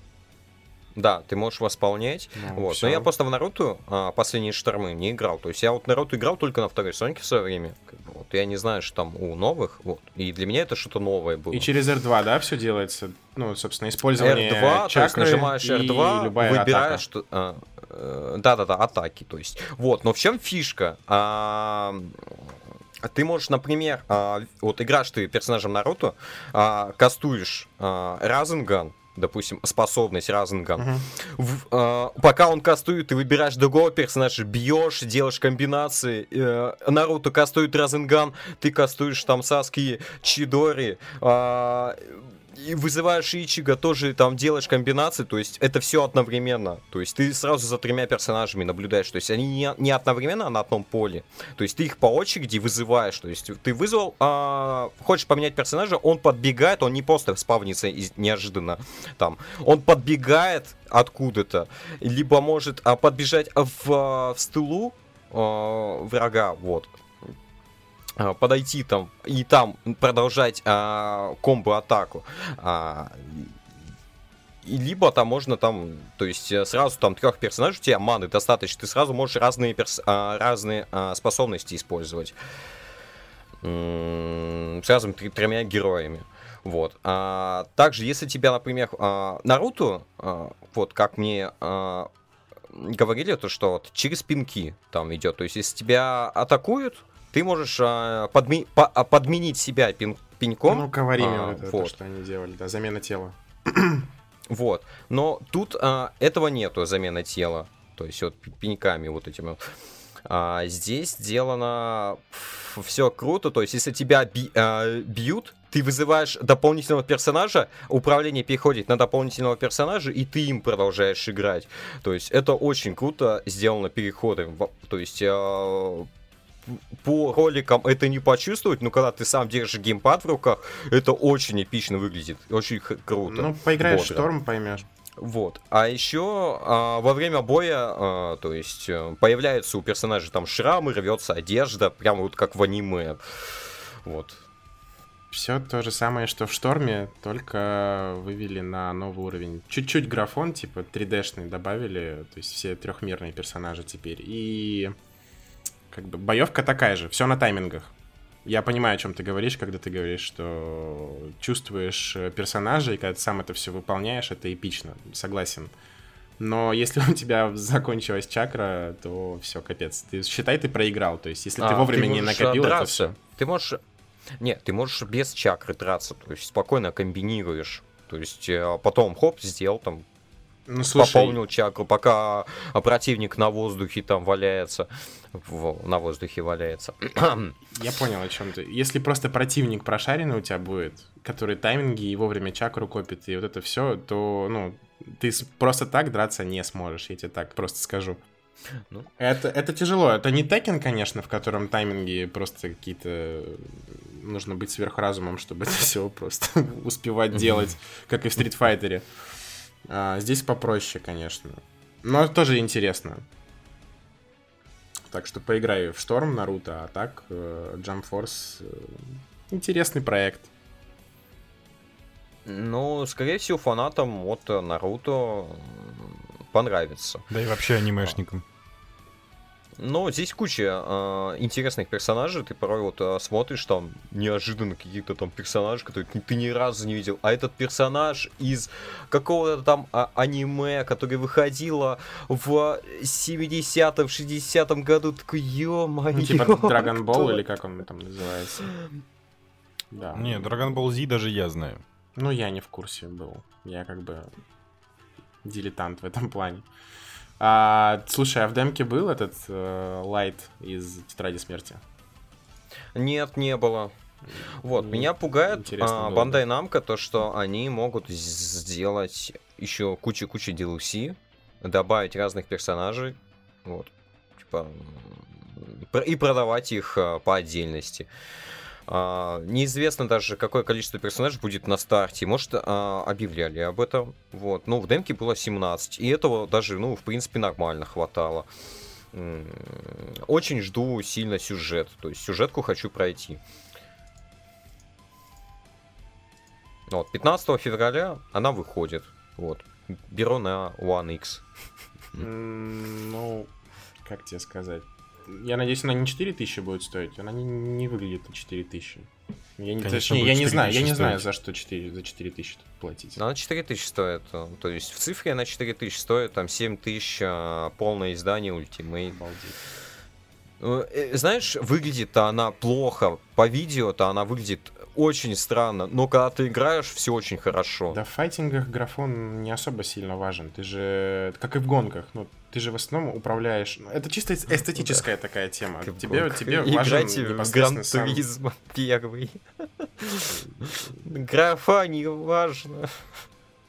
Да, ты можешь восполнять. Ну, вот. Но я просто в Наруто а, последние штормы не играл. То есть я вот Наруто играл только на второй Соньке в свое время. Вот. Я не знаю, что там у новых. Вот. И для меня это что-то новое было. И через эр два, да, все делается? Ну, собственно, использование эр два, так нажимаешь эр два, выбираешь... Что, а, э, да-да-да, атаки. То есть. Вот. Но в чем фишка? А, ты можешь, например, а, вот играешь ты персонажем Наруто, а, кастуешь а, Разенган, допустим, способность Разенган. Uh-huh. Э, пока он кастует, ты выбираешь другого персонажа, бьешь, делаешь комбинации. Э, Наруто кастует Разенган, ты кастуешь там Саски, Чидори, э, и вызываешь Ичига, тоже там делаешь комбинации. То есть это все одновременно. То есть ты сразу за тремя персонажами наблюдаешь. То есть они не, не одновременно, а на одном поле. То есть ты их по очереди вызываешь. То есть ты вызвал, а, хочешь поменять персонажа, он подбегает, он не просто спавнится из, неожиданно там. Он подбегает откуда-то, либо может а, подбежать в, в стылу а, врага, вот. Подойти там и там продолжать а, комбо-атаку. А, и либо там можно там, то есть сразу там трех персонажей, у тебя маны достаточно, ты сразу можешь разные, перс- а, разные а, способности использовать. М-м, сразу три, тремя героями. Вот. А, также, если тебя, например, а, Наруто, а, вот как мне... А, говорили, то, что вот через пинки там идет. То есть, если тебя атакуют, ты можешь а, подми- по- подменить себя пин- пеньком. Ну, каварими а, это, вот. То, что они делали, да, замена тела. Вот, но тут а, этого нету, замена тела, то есть вот пеньками вот этими вот. А, здесь сделано все круто, то есть если тебя би- а, бьют, ты вызываешь дополнительного персонажа, управление переходит на дополнительного персонажа, и ты им продолжаешь играть. То есть это очень круто сделано переходы, то есть... А- По роликам это не почувствовать, но когда ты сам держишь геймпад в руках, это очень эпично выглядит, очень х- круто. Ну, поиграешь в Шторм, поймешь. Вот. А еще а, во время боя, а, то есть, появляются у персонажей там шрамы, рвется одежда, прям вот как в аниме. Вот. Все то же самое, что в Шторме, только вывели на новый уровень. Чуть-чуть графон, типа три дэ-шный добавили, то есть все трехмерные персонажи теперь. И как бы боевка такая же, все на таймингах. Я понимаю, о чем ты говоришь, когда ты говоришь, что чувствуешь персонажа, и когда ты сам это все выполняешь, это эпично, согласен. Но если у тебя закончилась чакра, то все, капец. Ты, считай, ты проиграл, то есть если а, ты вовремя ты не накопил, драться. Это все. Ты можешь... Нет, ты можешь без чакры драться, то есть спокойно комбинируешь. То есть потом, хоп, сделал там, ну, пополнил чакру, пока противник на воздухе там валяется. На воздухе валяется. Я понял, о чем ты. Если просто противник прошаренный у тебя будет, который тайминги и вовремя чакру копит, и вот это все, то, ну, ты просто так драться не сможешь, я тебе так просто скажу. Ну. Это, это тяжело. Это не Tekken, конечно, в котором тайминги просто какие-то... Нужно быть сверхразумом, чтобы это все просто успевать делать, как и в Street Fighter. А, здесь попроще, конечно. Но тоже интересно. Так что поиграю в Шторм, Наруто, а так Jump Force интересный проект. Ну, скорее всего, фанатам от Наруто понравится. Да и вообще анимешникам. Но здесь куча э, интересных персонажей. Ты порой вот э, смотришь там неожиданно какие-то там персонажи, которые ты ни разу не видел. А этот персонаж из какого-то там а, аниме, которое выходило в семидесятом, шестидесятом году. Такой, ё-моё. Ну, типа Dragon Ball или как он там называется? Да. Не, Dragon Ball Z даже я знаю. Ну, я не в курсе был. Я как бы дилетант в этом плане. А, слушай, а в демке был этот э, Лайт из Тетради Смерти? Нет, не было. Вот, ну, меня пугает Бандай а, Намко, то, что они могут сделать еще кучу-кучу ди эл си, добавить разных персонажей, вот, типа, и продавать их по отдельности. А, неизвестно даже, какое количество персонажей будет на старте. Может, а, объявляли об этом. Вот. Но в демке было семнадцать. И этого даже, ну, в принципе, нормально хватало. Очень жду сильно сюжет. То есть сюжетку хочу пройти. Вот, пятнадцатого февраля она выходит. Вот. Беру на One X. Ну, как тебе сказать? Я надеюсь, она не четыре тысячи будет стоить. Она не, не выглядит на четыре тысячи. Я не, Конечно, точнее, я не знаю, я не стоит. знаю, за что четыре, за четыре тысячи платить. Она четыре тысячи стоит. То есть в цифре она четыре тысячи стоит, там семь тысяч полное издание Ultimate. Обалдеть. Знаешь, выглядит-то она плохо. По видео-то она выглядит очень странно, но когда ты играешь, все очень хорошо. Да, в файтингах графон не особо сильно важен. Ты же, как и в гонках, ну, ты же в основном управляешь... Это чисто эстетическая да. такая тема. Как тебе тебе важен непосредственно сам... Играйте в Гран-туризм первый. Графа не важно.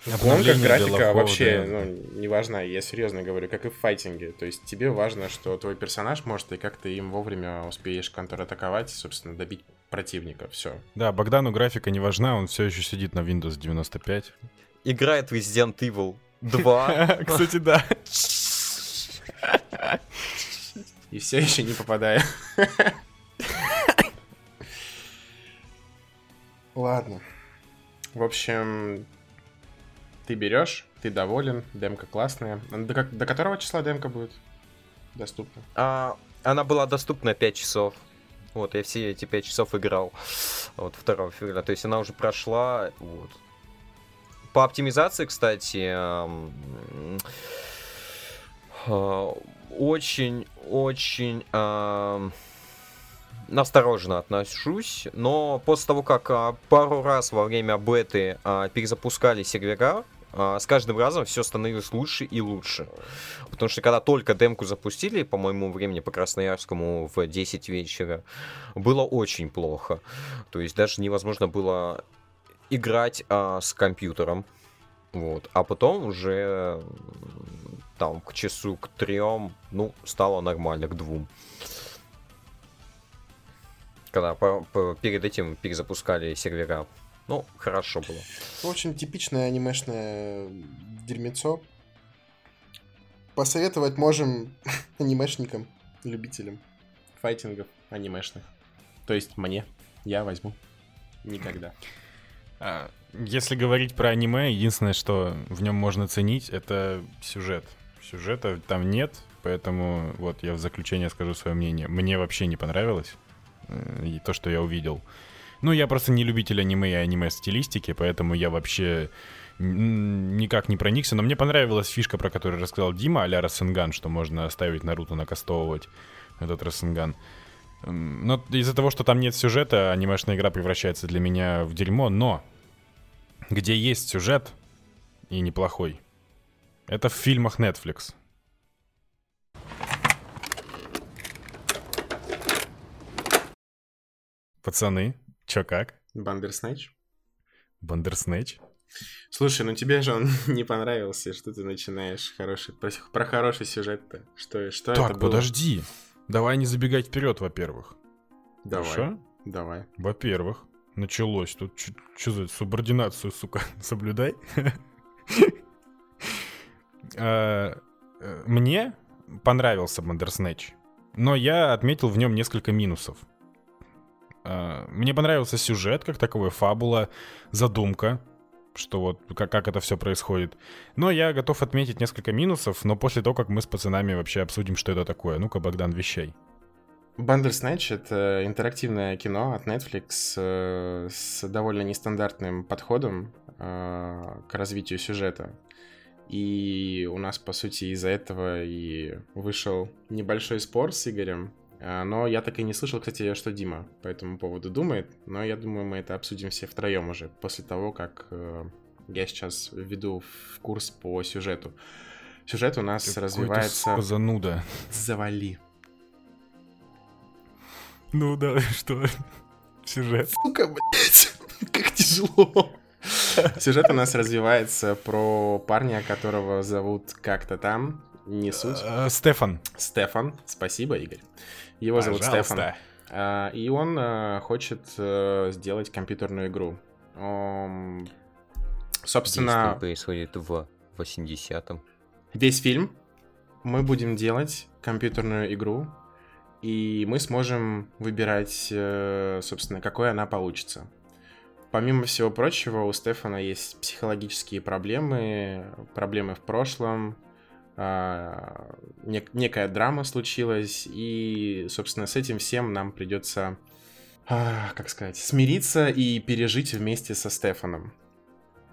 В гонках графика вообще ну, не важна, я серьезно говорю, как и в файтинге. То есть тебе важно, что твой персонаж может, и как ты им вовремя успеешь контратаковать, собственно, добить противника, все. Да, Богдану графика не важна, он все еще сидит на Windows девяносто пять. Играет в Resident Evil два. Кстати, да. И все еще не попадаю. Ладно. В общем... Ты берешь, ты доволен, демка классная. До, как, до которого числа демка будет доступна? А, она была доступна пять часов. Вот, я все эти пять часов играл. Вот, второго февраля. То есть она уже прошла. Вот. По оптимизации, кстати, очень-очень... Эм, настороженно отношусь, но после того, как а, пару раз во время беты а, перезапускали сервера, а, с каждым разом все становилось лучше и лучше. Потому что когда только демку запустили, по моему времени, по Красноярскому, в десять вечера, было очень плохо. То есть даже невозможно было играть а, с компьютером. Вот. А потом уже там к часу, к трем, ну, стало нормально, к двум. Когда перед этим перезапускали сервера. Ну, хорошо было. В общем, типичное анимешное дерьмецо. Посоветовать можем анимешникам, любителям файтингов анимешных. То есть мне. Я возьму. Никогда. Если говорить про аниме, единственное, что в нем можно ценить, это сюжет. Сюжета там нет, поэтому вот я в заключение скажу свое мнение. Мне вообще не понравилось и то, что я увидел. Ну, я просто не любитель аниме и аниме-стилистики, поэтому я вообще никак не проникся. Но мне понравилась фишка, про которую рассказал Дима, а-ля Расенган, что можно оставить Наруто накастовывать этот Расенган. Но из-за того, что там нет сюжета, анимешная игра превращается для меня в дерьмо. Но где есть сюжет, и неплохой, это в фильмах Netflix. Пацаны, чё как? Бандерснэтч. Бандерснэтч? Слушай, ну тебе же он не понравился, что ты начинаешь хороший, про, про хороший сюжет-то. Что, что так, это было? Так, подожди. Давай не забегать вперед, во-первых. Давай, Хорошо? давай. Во-первых, началось. Тут что за субординацию, сука, соблюдай. Мне понравился Бандерснэтч, но я отметил в нем несколько минусов. Мне понравился сюжет, как таковой, фабула, задумка, что вот как, как это все происходит. Но я готов отметить несколько минусов, но после того, как мы с пацанами вообще обсудим, что это такое. Ну-ка, Богдан, вещай. Бандерснэтч — это интерактивное кино от Netflix с довольно нестандартным подходом к развитию сюжета. И у нас, по сути, из-за этого и вышел небольшой спор с Игорем. Но я так и не слышал, кстати, что Дима по этому поводу думает. Но я думаю, мы это обсудим все втроем уже, после того, как я сейчас введу в курс по сюжету. Сюжет у нас Какой развивается... Какой-то зануда. Завали. Ну да, что? Сюжет. Сука, блядь, как тяжело. Сюжет у нас развивается про парня, которого зовут как-то там. Не суть. Стефан. Стефан. Спасибо, Игорь. Его Пожалуйста. зовут Стефан. И он хочет сделать компьютерную игру. Собственно... Действие происходит в восьмидесятом. Весь фильм мы будем делать компьютерную игру, и мы сможем выбирать, собственно, какой она получится. Помимо всего прочего, у Стефана есть психологические проблемы, проблемы в прошлом, нек- некая драма случилась, и, собственно, с этим всем нам придется, как сказать, смириться и пережить вместе со Стефаном.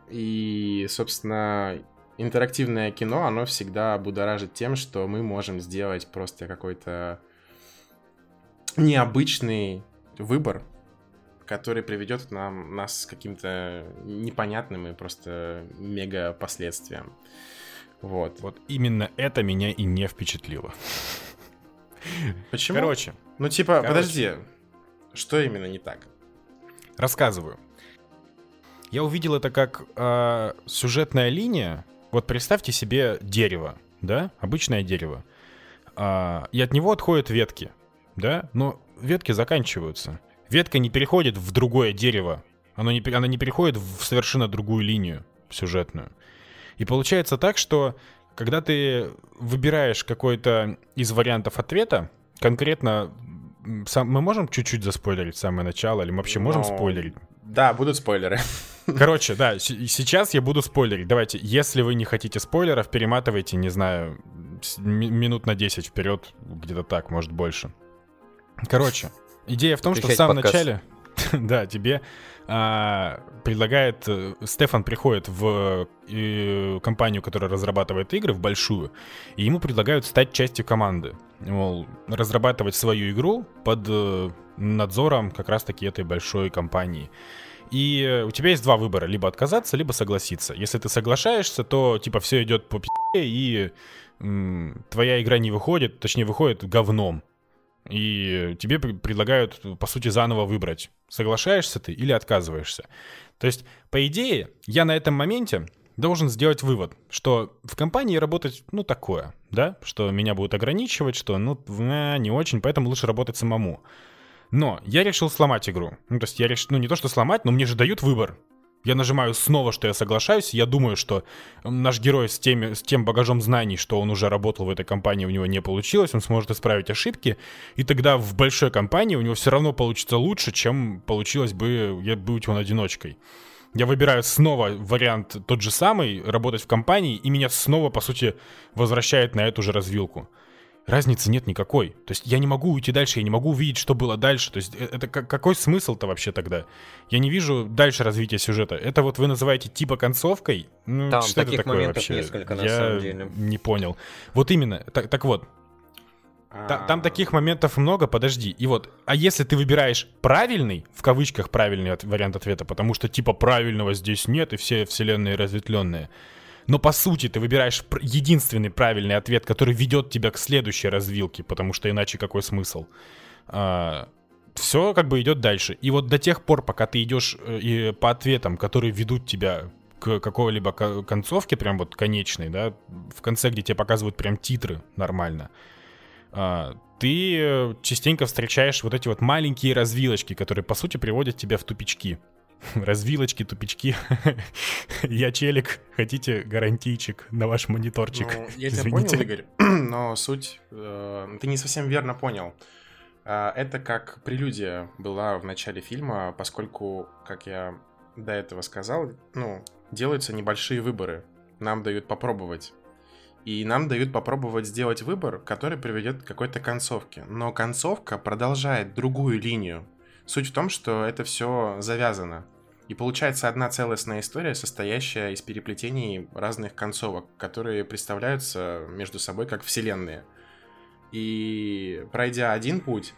И, собственно, интерактивное кино, оно всегда будоражит тем, что мы можем сделать просто какой-то необычный выбор, который приведет нам, нас к каким-то непонятным и просто мега последствиям. Вот. Вот именно это меня и не впечатлило. Почему? Короче. Ну типа, короче. подожди, что именно не так? Рассказываю. Я увидел это как э, сюжетная линия. Вот представьте себе дерево, да? Обычное дерево. Э, и от него отходят ветки, да? Но ветки заканчиваются. Ветка не переходит в другое дерево. Она не, она не переходит в совершенно другую линию сюжетную. И получается так, что когда ты выбираешь какой-то из вариантов ответа, конкретно... Сам, мы можем чуть-чуть заспойлерить самое начало? Или мы вообще можем Но... спойлерить? Да, будут спойлеры. Короче, да, с- сейчас я буду спойлерить. Давайте, если вы не хотите спойлеров, перематывайте, не знаю, м- минут на десять вперед, где-то так, может, больше. Короче... Идея в том, Отвечать что в самом подкаст. начале да, тебе а, предлагает... Стефан приходит в и, компанию, которая разрабатывает игры, в большую, и ему предлагают стать частью команды. Мол, разрабатывать свою игру под э, надзором как раз-таки этой большой компании. И у тебя есть два выбора. Либо отказаться, либо согласиться. Если ты соглашаешься, то типа все идет по пи***е, и м, твоя игра не выходит, точнее выходит говном. И тебе предлагают, по сути, заново выбрать, соглашаешься ты или отказываешься. То есть, по идее, я на этом моменте должен сделать вывод, что в компании работать, ну, такое, да? Что меня будут ограничивать, что, ну, не очень, поэтому лучше работать самому. Но я решил сломать игру. Ну, то есть я решил, ну, не то, что сломать, но мне же дают выбор. Я нажимаю снова, что я соглашаюсь. Я думаю, что наш герой с, теми, с тем багажом знаний, что он уже работал в этой компании, у него не получилось, он сможет исправить ошибки. И тогда в большой компании у него все равно получится лучше, чем получилось бы, будь он одиночкой. Я выбираю снова вариант тот же самый, работать в компании, и меня снова, по сути, возвращает на эту же развилку. Разницы нет никакой. То есть я не могу уйти дальше, я не могу увидеть, что было дальше. То есть это какой смысл-то вообще тогда? Я не вижу дальше развития сюжета. Это вот вы называете типа концовкой? Ну, там что таких это такое моментов вообще? Несколько, на я самом деле. Не понял. Вот именно. Так, так вот. А-а-а. Там таких моментов много, подожди. И вот, а если ты выбираешь правильный, в кавычках правильный от, вариант ответа, потому что типа правильного здесь нет, и все вселенные разветвленные. Но по сути ты выбираешь единственный правильный ответ, который ведет тебя к следующей развилке, потому что иначе какой смысл? А, все как бы идет дальше. И вот до тех пор, пока ты идешь и по ответам, которые ведут тебя к какой-либо концовке, прям вот конечной, да, в конце, где тебе показывают прям титры нормально, а, ты частенько встречаешь вот эти вот маленькие развилочки, которые по сути приводят тебя в тупички. Развилочки, тупички. Я челик, хотите гарантийчик на ваш мониторчик? Ну, я тебя понял, Игорь, но суть... Э, ты не совсем верно понял. Э, это как прелюдия была в начале фильма, поскольку, как я до этого сказал, ну, делаются небольшие выборы. Нам дают попробовать. И нам дают попробовать сделать выбор, который приведет к какой-то концовке. Но концовка продолжает другую линию. Суть в том, что это все завязано. И получается одна целостная история, состоящая из переплетений разных концовок, которые представляются между собой как вселенные. И пройдя один путь,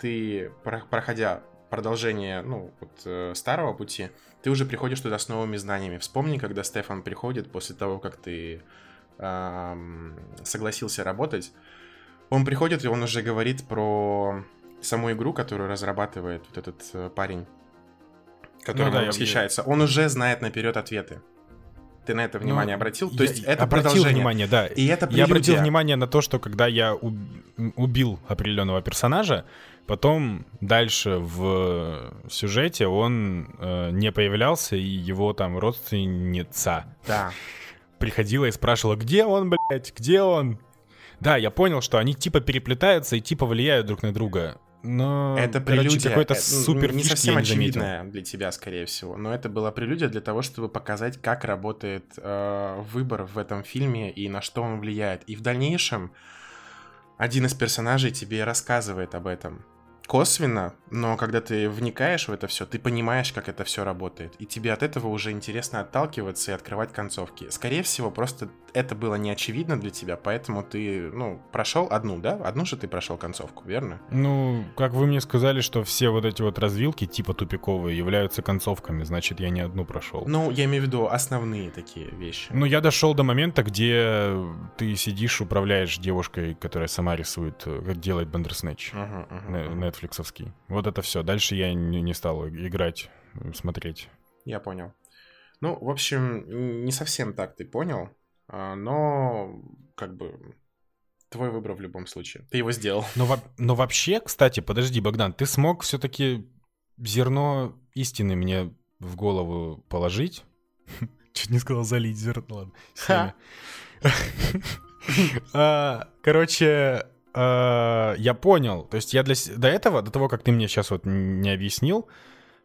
ты, проходя продолжение, ну, вот, старого пути, ты уже приходишь туда с новыми знаниями. Вспомни, когда Стефан приходит после того, как ты эм, согласился работать. Он приходит, и он уже говорит про... саму игру, которую разрабатывает вот этот парень, которым ну, да, он восхищается, он уже знает наперед ответы. Ты на это внимание ну, обратил? То есть это обратил продолжение. Внимание, да. И это прелюдия. Я обратил внимание на то, что когда я убил определенного персонажа, потом дальше в сюжете он э, не появлялся, и его там родственница да. приходила и спрашивала, где он, блядь, где он? Да, я понял, что они типа переплетаются и типа влияют друг на друга. Но это прелюдия, какой-то супер не совсем очевидная для тебя, скорее всего. Но это была прелюдия для того, чтобы показать, как работает э, выбор в этом фильме и на что он влияет. И в дальнейшем один из персонажей тебе рассказывает об этом косвенно, но когда ты вникаешь в это все, ты понимаешь, как это все работает. И тебе от этого уже интересно отталкиваться и открывать концовки. Скорее всего, просто это было не очевидно для тебя, поэтому ты, ну, прошел одну, да? Одну же ты прошел концовку, верно? Ну, как вы мне сказали, что все вот эти вот развилки, типа тупиковые, являются концовками, значит, я не одну прошел. Ну, я имею в виду основные такие вещи. Ну, я дошел до момента, где ты сидишь, управляешь девушкой, которая сама рисует, как делает Бандерснэтч. Uh-huh, uh-huh. Netflix. Фликсовский. Вот это все. Дальше я не, не стал играть, смотреть. Я понял. Ну, в общем, не совсем так ты понял, но как бы твой выбор в любом случае. Ты его сделал. Но, но вообще, кстати, подожди, Богдан, ты смог все-таки зерно истины мне в голову положить? Чуть не сказал залить зерно. Ладно. Короче... Я понял, то есть я для... до этого, до того, как ты мне сейчас вот не объяснил,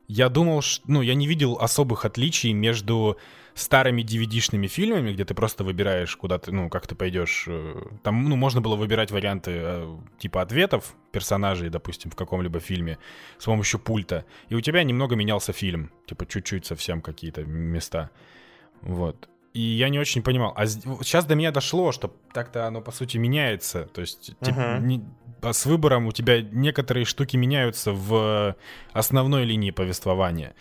я думал, что... ну, я не видел особых отличий между старыми ди ви ди-шными фильмами, где ты просто выбираешь, куда ты, ну, как ты пойдешь. Там, ну, можно было выбирать варианты типа ответов персонажей, допустим, в каком-либо фильме с помощью пульта, и у тебя немного менялся фильм, типа чуть-чуть совсем какие-то места, вот. И я не очень понимал. А сейчас до меня дошло, что так-то оно, по сути, меняется. То есть uh-huh. тип, не, а с выбором у тебя некоторые штуки меняются в основной линии повествования.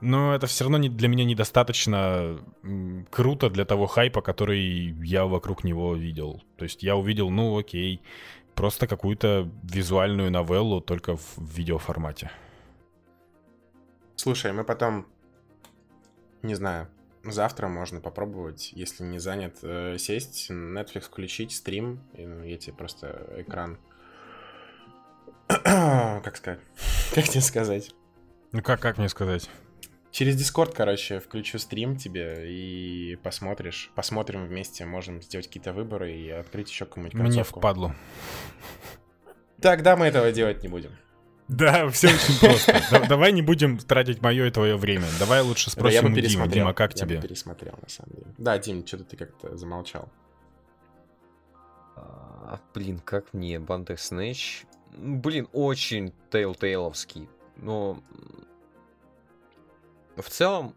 Но это все равно не, для меня недостаточно круто для того хайпа, который я вокруг него видел. То есть я увидел, ну окей, просто какую-то визуальную новеллу только в видеоформате. Слушай, мы потом... Не знаю... Завтра можно попробовать, если не занят, сесть, Netflix включить, стрим, я тебе просто экран, как сказать, Как тебе сказать? Ну как, как мне сказать? Через Дискорд, короче, включу стрим тебе и посмотришь. Посмотрим вместе, можем сделать какие-то выборы и открыть еще какую-нибудь концовку. Мне впадлу. Тогда мы этого делать не будем. Да, все очень просто. Давай не будем тратить мое и твое время. Давай лучше спросим у Димы. Дима, как тебе? Я бы пересмотрел, на самом деле. Да, Дим, что-то ты как-то замолчал. Блин, как мне Бандерснэтч? Блин, очень тейлтейловский. Но... В целом,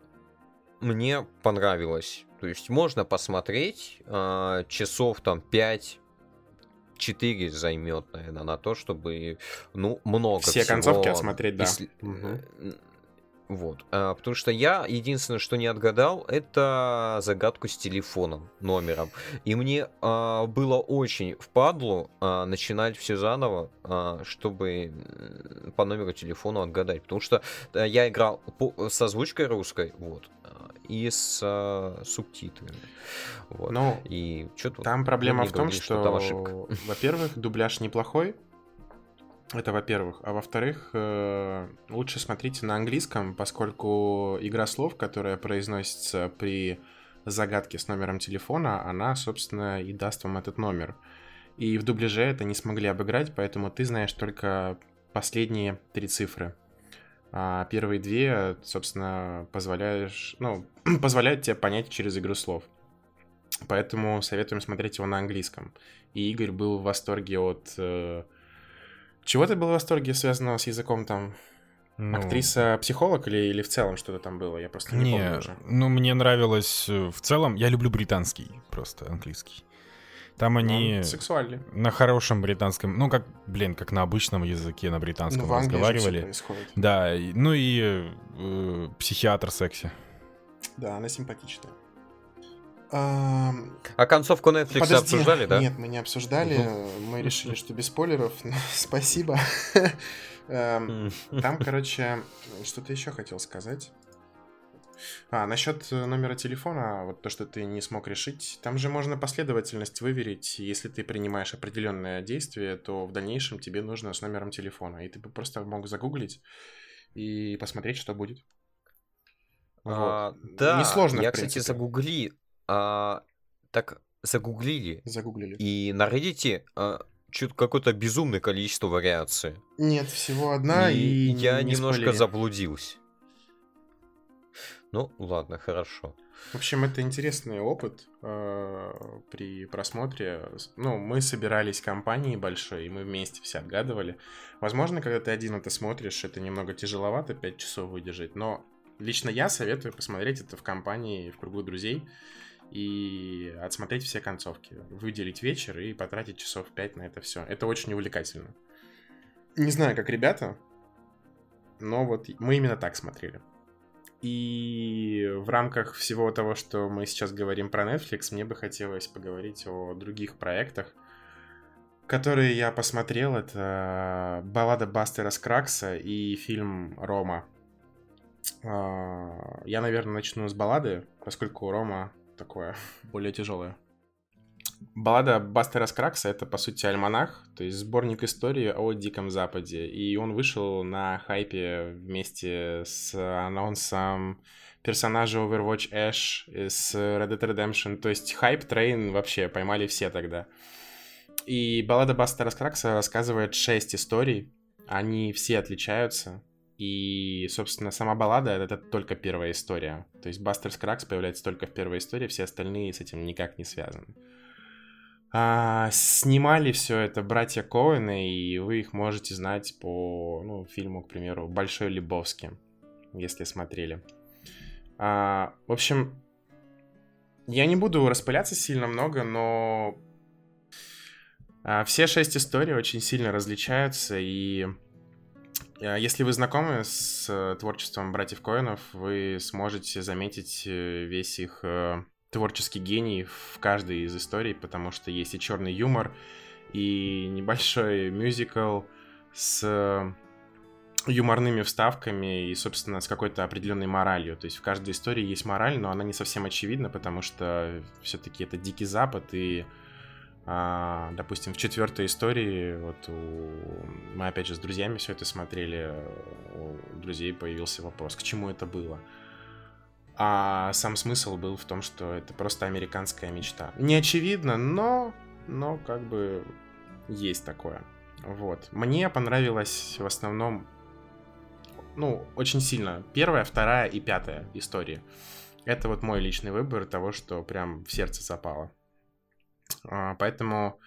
мне понравилось. То есть, можно посмотреть, э, часов там пять-четыре займет, наверное, на то, чтобы, ну, много все всего... Все концовки отсмотреть, да. Если... Угу. Вот. Э, потому что я единственное, что не отгадал, это загадку с телефоном, номером. И мне э, было очень впадлу э, начинать все заново, э, чтобы по номеру телефона отгадать. Потому что э, я играл по- с озвучкой русской, вот, э, и с э, субтитрами. Вот. Ну, и там проблема в том, говорили, что, что там ошибка. Во-первых, дубляж неплохой. Это во-первых. А во-вторых, э, лучше смотрите на английском, поскольку игра слов, которая произносится при загадке с номером телефона, она, собственно, и даст вам этот номер. И в дубляже это не смогли обыграть, поэтому ты знаешь только последние три цифры. А первые две, собственно, позволяешь, ну, позволяют тебе понять через игру слов. Поэтому советуем смотреть его на английском. И Игорь был в восторге от... Э, Чего ты был в восторге, связанного с языком там? Ну... Актриса-психолог или, или в целом что-то там было? Я просто не, не помню уже. Ну, мне нравилось в целом... Я люблю британский, просто английский. Там они... Он сексуальный. На хорошем британском... Ну, как, блин, как на обычном языке, на британском ну, разговаривали. Да, ну и э, психиатр секси. Да, она симпатичная. А концовку Netflix Подожди. обсуждали, да? Нет, мы не обсуждали. Uh-huh. Мы решили, что без спойлеров. Спасибо. Там, короче, что-то еще хотел сказать. А, насчет номера телефона, вот то, что ты не смог решить. Там же можно последовательность выверить. Если ты принимаешь определенное действие, то в дальнейшем тебе нужно с номером телефона. И ты бы просто мог загуглить и посмотреть, что будет. А, вот. Да, несложно, я, в принципе. Кстати, загугли... А, так загуглили. загуглили и на Reddit а, что-то какое-то безумное количество вариаций. Нет, всего одна, и, и я не немножко спалили. заблудился. Ну, ладно, хорошо. В общем, это интересный опыт э, при просмотре. Ну, мы собирались компанией большой, и мы вместе все отгадывали. Возможно, когда ты один это смотришь, это немного тяжеловато пять часов выдержать, но лично я советую посмотреть это в компании, в кругу друзей. И отсмотреть все концовки. Выделить вечер и потратить часов пять на это все. Это очень увлекательно. Не знаю, как ребята, но вот мы именно так смотрели. И в рамках всего того, что мы сейчас говорим про Netflix, мне бы хотелось поговорить о других проектах, которые я посмотрел. Это «Баллада Бастера Скраггса» и фильм «Рома». Я, наверное, начну с «Баллады», поскольку «Рома» такое более тяжелое. «Баллада Бастера Скраггса» — это, по сути, альманах, то есть сборник истории о Диком Западе. И он вышел на хайпе вместе с анонсом персонажа Overwatch Эш из Red Dead Redemption. То есть хайп-трейн вообще поймали все тогда. И «Баллада Бастера Скраггса» рассказывает шесть историй. Они все отличаются. И, собственно, сама баллада — это только первая история. То есть Бастер Скраггс появляется только в первой истории, все остальные с этим никак не связаны. А, снимали все это братья Коэны, и вы их можете знать по ну, фильму, к примеру, «Большой Лебовски», если смотрели. А, в общем, я не буду распыляться сильно много, но а, все шесть историй очень сильно различаются, и... Если вы знакомы с творчеством братьев Коэнов, вы сможете заметить весь их творческий гений в каждой из историй, потому что есть и черный юмор, и небольшой мюзикл с юморными вставками и, собственно, с какой-то определенной моралью. То есть в каждой истории есть мораль, но она не совсем очевидна, потому что все-таки это Дикий Запад, и А, допустим, в четвертой истории, вот у... мы опять же с друзьями все это смотрели, у друзей появился вопрос, к чему это было? А сам смысл был в том, что это просто американская мечта. Не очевидно, но, но как бы есть такое. Вот. Мне понравилось в основном, ну, очень сильно первая, вторая и пятая истории. Это вот мой личный выбор того, что прям в сердце запало. Поэтому,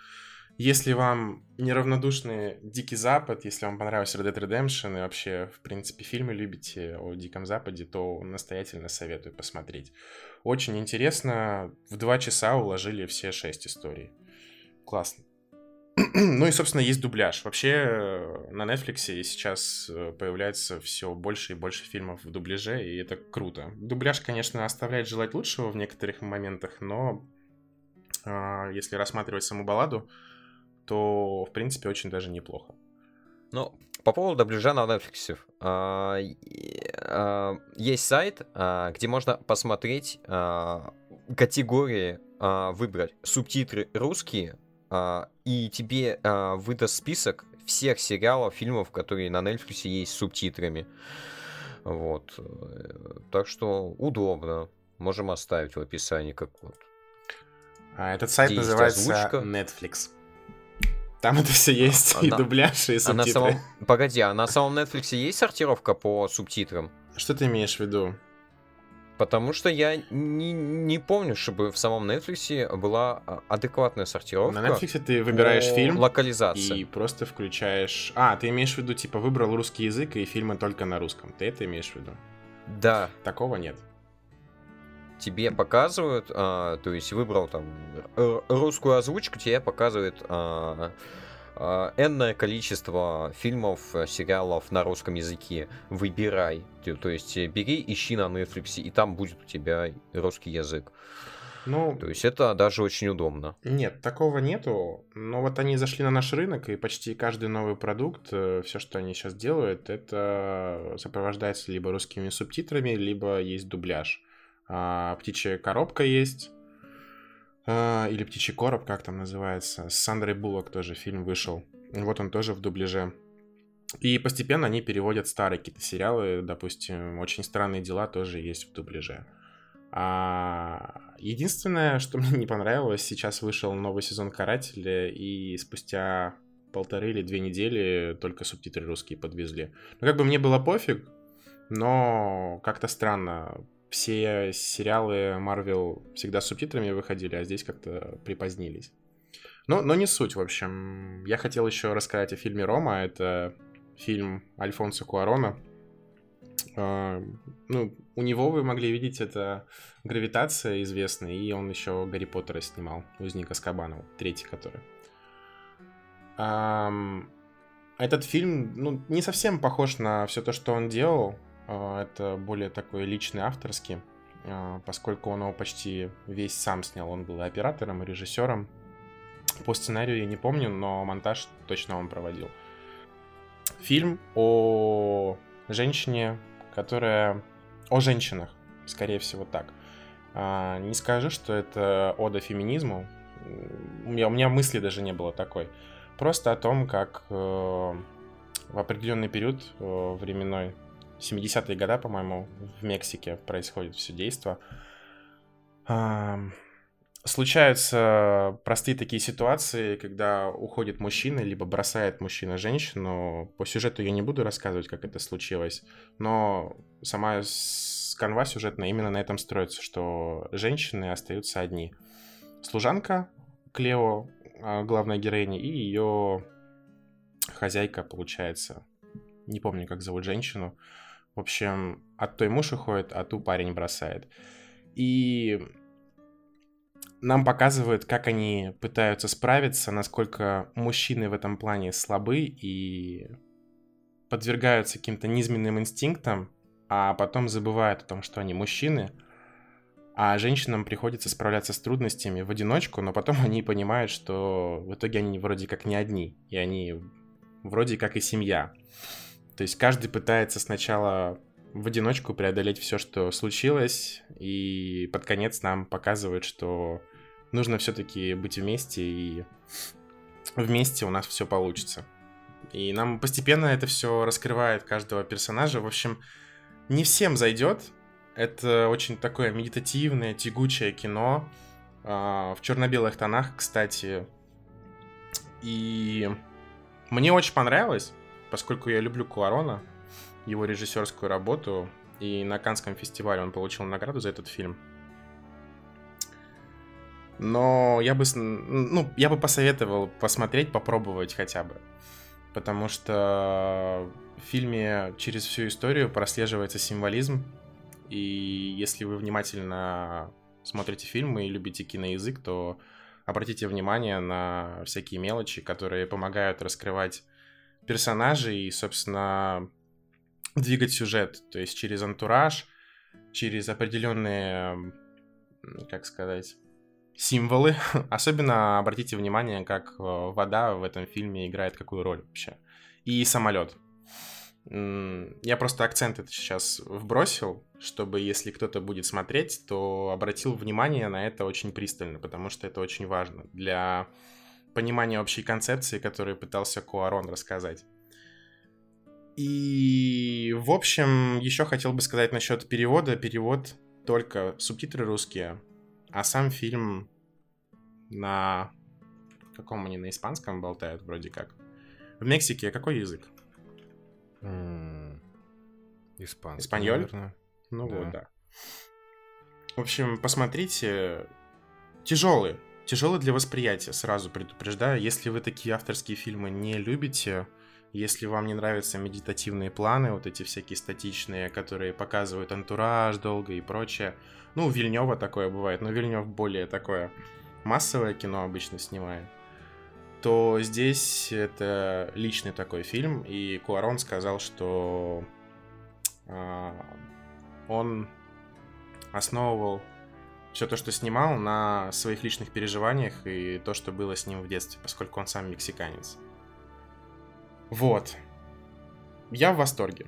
если вам неравнодушны Дикий Запад, если вам понравился Red Dead Redemption и вообще, в принципе, фильмы любите о Диком Западе, то настоятельно советую посмотреть. Очень интересно, в два часа уложили все шесть историй. Классно. Ну и, собственно, есть дубляж. Вообще, на Netflix сейчас появляется все больше и больше фильмов в дубляже, и это круто. Дубляж, конечно, оставляет желать лучшего в некоторых моментах, но... Если рассматривать саму балладу, то, в принципе, очень даже неплохо. Ну, по поводу дубляжа на Netflix. А, а, есть сайт, а, где можно посмотреть а, категории, а, выбрать субтитры русские, а, и тебе а, выдаст список всех сериалов, фильмов, которые на Netflix есть с субтитрами. Вот. Так что удобно. Можем оставить в описании как вот. Этот сайт есть называется озвучка. Netflix. Там это все есть, а, и на... дубляж, и субтитры. А на самом... Погоди, а на самом Netflix есть сортировка по субтитрам? Что ты имеешь в виду? Потому что я не, не помню, чтобы в самом Netflix была адекватная сортировка. На Netflix ты выбираешь фильм локализации и просто включаешь... А, ты имеешь в виду, типа, выбрал русский язык и фильмы только на русском. Ты это имеешь в виду? Да. Такого нет. Тебе показывают, а, то есть выбрал там русскую озвучку, тебе показывает а, а, энное количество фильмов, сериалов на русском языке. Выбирай, ты, то есть бери, ищи на Netflix, и там будет у тебя русский язык. Ну, то есть это даже очень удобно. Нет, такого нету, но вот они зашли на наш рынок, и почти каждый новый продукт, все, что они сейчас делают, это сопровождается либо русскими субтитрами, либо есть дубляж. А, «Птичья коробка» есть, а, или «Птичий короб», как там называется. С Сандрой Буллок тоже фильм вышел. Вот он тоже в дубляже. И постепенно они переводят старые какие-то сериалы, допустим, «Очень странные дела» тоже есть в дубляже. А, единственное, что мне не понравилось, сейчас вышел новый сезон «Карателя», и спустя полторы или две недели только субтитры русские подвезли. Ну, как бы мне было пофиг, но как-то странно. Все сериалы Marvel всегда с субтитрами выходили, а здесь как-то припозднились. Но, но не суть, в общем. Я хотел еще рассказать о фильме «Рома». Это фильм Альфонсо Куарона. Ну, у него, вы могли видеть, это «Гравитация» известная, и он еще «Гарри Поттера» снимал, «Узника Азкабана», третий который. Этот фильм, ну, не совсем похож на все то, что он делал. Это более такой личный, авторский, поскольку он его почти весь сам снял. Он был и оператором, и режиссером. По сценарию я не помню, но монтаж точно он проводил. Фильм о женщине, которая... О женщинах, скорее всего, так. Не скажу, что это ода феминизму. У меня, у меня мысли даже не было такой. Просто о том, как в определенный период временной, семидесятые годы, по-моему, в Мексике происходит все действо. Случаются простые такие ситуации, когда уходит мужчина, либо бросает мужчина женщину. По сюжету я не буду рассказывать, как это случилось, но сама канва сюжетная именно на этом строится, что женщины остаются одни. Служанка Клео, главная героиня, и ее хозяйка, получается. Не помню, как зовут женщину. В общем, от той муж уходит, а ту парень бросает. И нам показывают, как они пытаются справиться, насколько мужчины в этом плане слабы и подвергаются каким-то низменным инстинктам, а потом забывают о том, что они мужчины, а женщинам приходится справляться с трудностями в одиночку, но потом они понимают, что в итоге они вроде как не одни, и они вроде как и семья. То есть каждый пытается сначала в одиночку преодолеть все, что случилось, и под конец нам показывают, что нужно все-таки быть вместе, и вместе у нас все получится. И нам постепенно это все раскрывает каждого персонажа. В общем, не всем зайдет. Это очень такое медитативное, тягучее кино в черно-белых тонах, кстати. И мне очень понравилось, поскольку я люблю Куарона, его режиссерскую работу, и на Каннском фестивале он получил награду за этот фильм. Но я бы, ну, я бы посоветовал посмотреть, попробовать хотя бы. Потому что в фильме через всю историю прослеживается символизм. И если вы внимательно смотрите фильмы и любите киноязык, то обратите внимание на всякие мелочи, которые помогают раскрывать персонажей и, собственно, двигать сюжет. То есть через антураж, через определенные, как сказать... символы. Особенно обратите внимание, как вода в этом фильме играет какую роль вообще. И самолет. Я просто акцент это сейчас вбросил, чтобы если кто-то будет смотреть, то обратил внимание на это очень пристально, потому что это очень важно для понимания общей концепции, которую пытался Куарон рассказать. И, в общем, еще хотел бы сказать насчет перевода. Перевод только субтитры русские. А сам фильм на... каком они на испанском болтают вроде как? В Мексике какой язык? Mm. Испанский, Испаньоль? Наверное. Ну да. Вот, да. В общем, посмотрите. Тяжелый. Тяжелый для восприятия, сразу предупреждаю. Если вы такие авторские фильмы не любите, если вам не нравятся медитативные планы, вот эти всякие статичные, которые показывают антураж долго и прочее, ну, у Вильнёва такое бывает, но Вильнёв более такое массовое кино обычно снимает, то здесь это личный такой фильм, и Куарон сказал, что э, он основывал все то, что снимал, на своих личных переживаниях и то, что было с ним в детстве, поскольку он сам мексиканец. Вот. Я в восторге.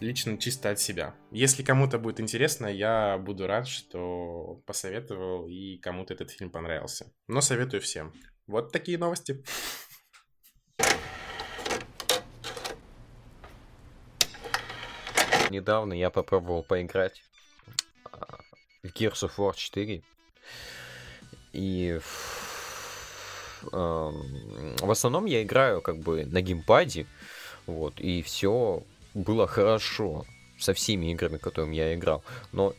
Лично чисто от себя. Если кому-то будет интересно, я буду рад, что посоветовал и кому-то этот фильм понравился. Но советую всем. Вот такие новости. Недавно я попробовал поиграть в Gears of War четыре. И... в основном я играю как бы на геймпаде, вот, и все было хорошо со всеми играми, которыми я играл. Но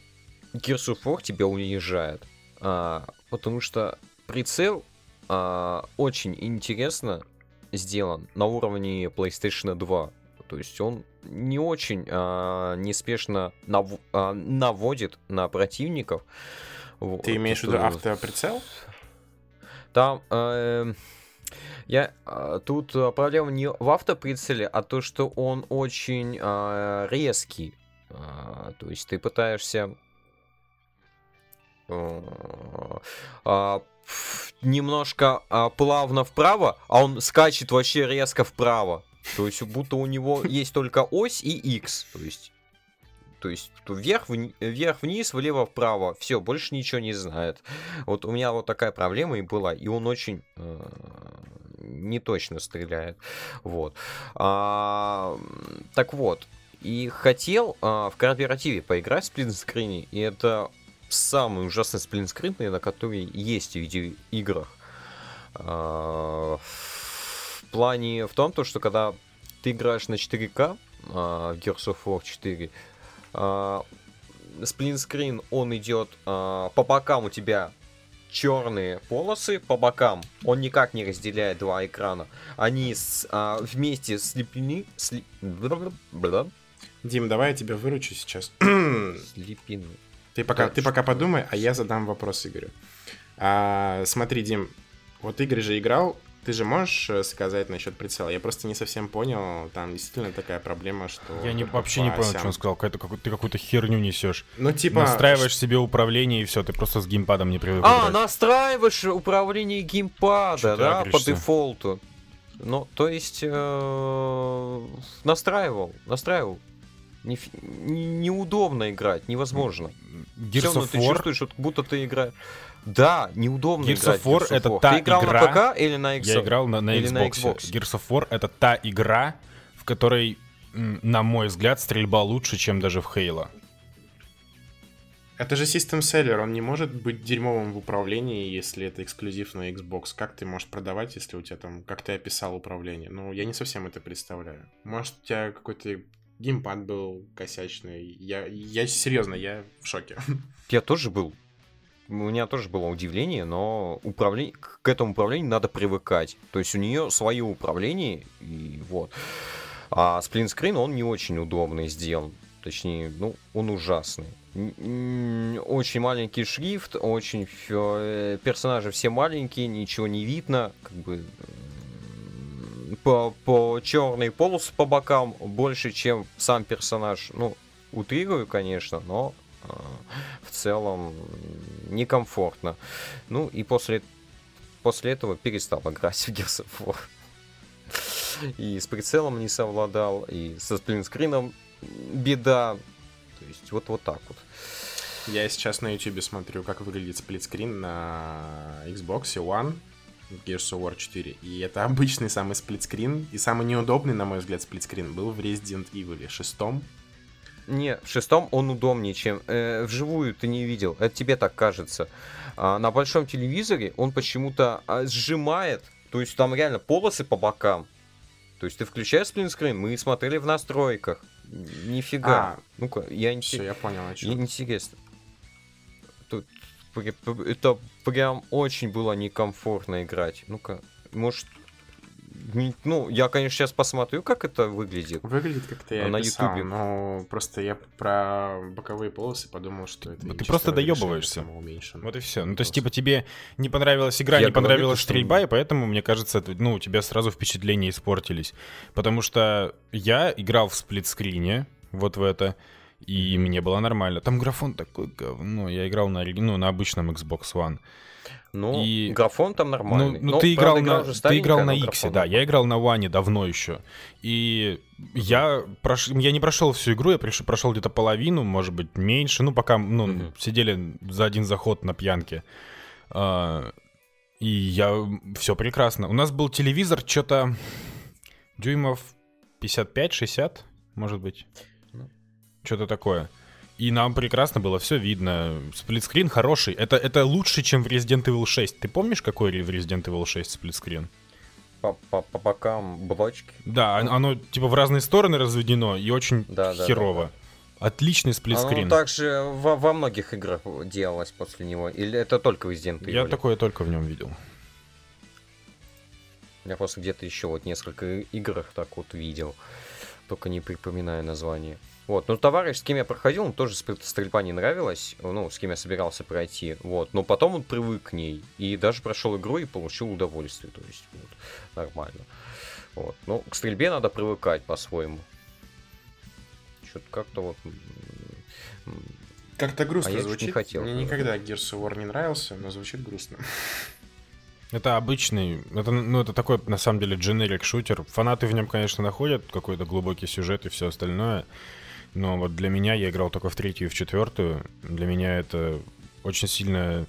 Gears of War тебя унижает, а, потому что прицел а, очень интересно сделан на уровне PlayStation два. То есть он не очень а, неспешно нав- а, наводит на противников. Ты вот, имеешь в виду автоприцел? Там э, я э, тут проблема не в автоприцеле, а то, что он очень э, резкий. Э, то есть ты пытаешься э, э, немножко э, плавно вправо, а он скачет вообще резко вправо. То есть будто у него есть только ось и X. То есть, то есть вверх, вни- вверх, вниз, влево, вправо. Все, больше ничего не знает. Вот у меня вот такая проблема и была. И он очень э- неточно стреляет. Вот. А- так вот. И хотел э- в кооперативе поиграть в сплитскрине. И это самый ужасный сплитскрин, на который есть в видеоиграх. А- в плане в том, что когда ты играешь на четыре К э- в Gears of War четыре... сплинскрин, uh, он идет uh, по бокам у тебя черные полосы, по бокам он никак не разделяет два экрана, они с, uh, вместе слеплены. Слеп... Дим, давай я тебя выручу сейчас. Слепины. Ты пока, ты пока подумай, а я задам вопрос Игорю. А, смотри, Дим, вот Игорь же играл. Ты же можешь сказать насчет прицела? Я просто не совсем понял, там действительно такая проблема, что... Я не, вообще не понял, что он сказал, какая-то, как, ты какую-то херню несешь. Ну, типа... Настраиваешь себе управление и все, ты просто с геймпадом не привык. А, играть. Настраиваешь управление геймпада, что да, по дефолту. Ну, то есть, настраивал, настраивал. Не, не, неудобно играть, невозможно. Gears of War... ты чувствуешь, что будто ты играешь. Да, неудобно Gears играть. Gears of War — это War. Та ты играл игра... на ПК или на Xbox? Я играл на, на, Xbox. на Xbox. Gears of War — это та игра, в которой, на мой взгляд, стрельба лучше, чем даже в Halo. Это же систем-селлер, он не может быть дерьмовым в управлении, если это эксклюзив на Xbox. Как ты можешь продавать, если у тебя там, как ты описал, управление? Ну, я не совсем это представляю. Может, у тебя какой-то геймпад был косячный. Я, я серьезно, я в шоке. Я тоже был. У меня тоже было удивление, но управление, к этому управлению надо привыкать. То есть у нее свое управление, и вот. А сплинскрин, он не очень удобный сделан. Точнее, ну, он ужасный. Очень маленький шрифт, очень персонажи все маленькие, ничего не видно, как бы по, по черные полосы по бокам больше, чем сам персонаж. Ну, утрирую, конечно, но э, в целом некомфортно. Ну и после, после этого перестал играть в Gears of War. И с прицелом не совладал, и со сплинскрином беда. То есть вот, вот так вот. Я сейчас на YouTube смотрю, как выглядит сплитскрин на Xbox One Gears of War четыре. И это обычный самый сплитскрин. И самый неудобный, на мой взгляд, сплитскрин был в Resident Evil шесть. Не, в шестом он удобнее, чем... Э, вживую ты не видел, это тебе так кажется. А на большом телевизоре он почему-то сжимает. То есть там реально полосы по бокам. То есть ты включаешь сплитскрин, мы смотрели в настройках. Нифига. А, ну-ка, я не... Все, я понял, о чем. Интересно. Тут это прям очень было некомфортно играть. Ну-ка, может... Ну, я, конечно, сейчас посмотрю, как это выглядит. Выглядит, как-то я на описал, YouTube. Но просто я про боковые полосы подумал, что это... Ты просто доебываешься. Вот и все. Ну, то есть, типа, тебе не понравилась игра, я не говорю, понравилась то, стрельба, что... и поэтому, мне кажется, ну, у тебя сразу впечатления испортились. Потому что я играл в сплитскрине, вот в это, и мне было нормально. Там графон такой говно. Я играл на, ну, на обычном Xbox One. Ну, и... графон там нормальный. Ну, ну, ну ты, играл на... ты играл на Иксе, да, я играл на Ване давно еще. И я, прош... я не прошел всю игру, я приш... прошел где-то половину, может быть, меньше. Ну, пока ну, mm-hmm. сидели за один заход на пьянке. А... И я... Все прекрасно. У нас был телевизор что-то дюймов пятьдесят пять шестьдесят, может быть. Что-то такое. И нам прекрасно было, все видно. Сплитскрин хороший. Это, это лучше, чем в Resident Evil шесть. Ты помнишь, какой в Resident Evil шесть сплитскрин? По, по, по бокам блочки. Да, оно, оно типа в разные стороны разведено и очень да, херово. Да, да, да. Отличный сплитскрин. Оно также во, во многих играх делалось после него. Или это только в Resident Evil? Я такое только в нем видел. Я просто где-то еще вот несколько играх так вот видел. Только не припоминаю название. Вот, ну, товарищ, с кем я проходил, он тоже стрельба не нравилась, ну, с кем я собирался пройти, вот, но потом он привык к ней, и даже прошел игру и получил удовольствие, то есть, вот, нормально, вот, ну, к стрельбе надо привыкать по-своему, что-то как-то вот... Как-то грустно а звучит, не хотел, мне никогда Gears of War не нравился, но звучит грустно. Это обычный, это, ну, это такой, на самом деле, дженерик-шутер, фанаты в нем, конечно, находят какой-то глубокий сюжет и все остальное. Но вот для меня, я играл только в третью и в четвертую. Для меня это очень сильно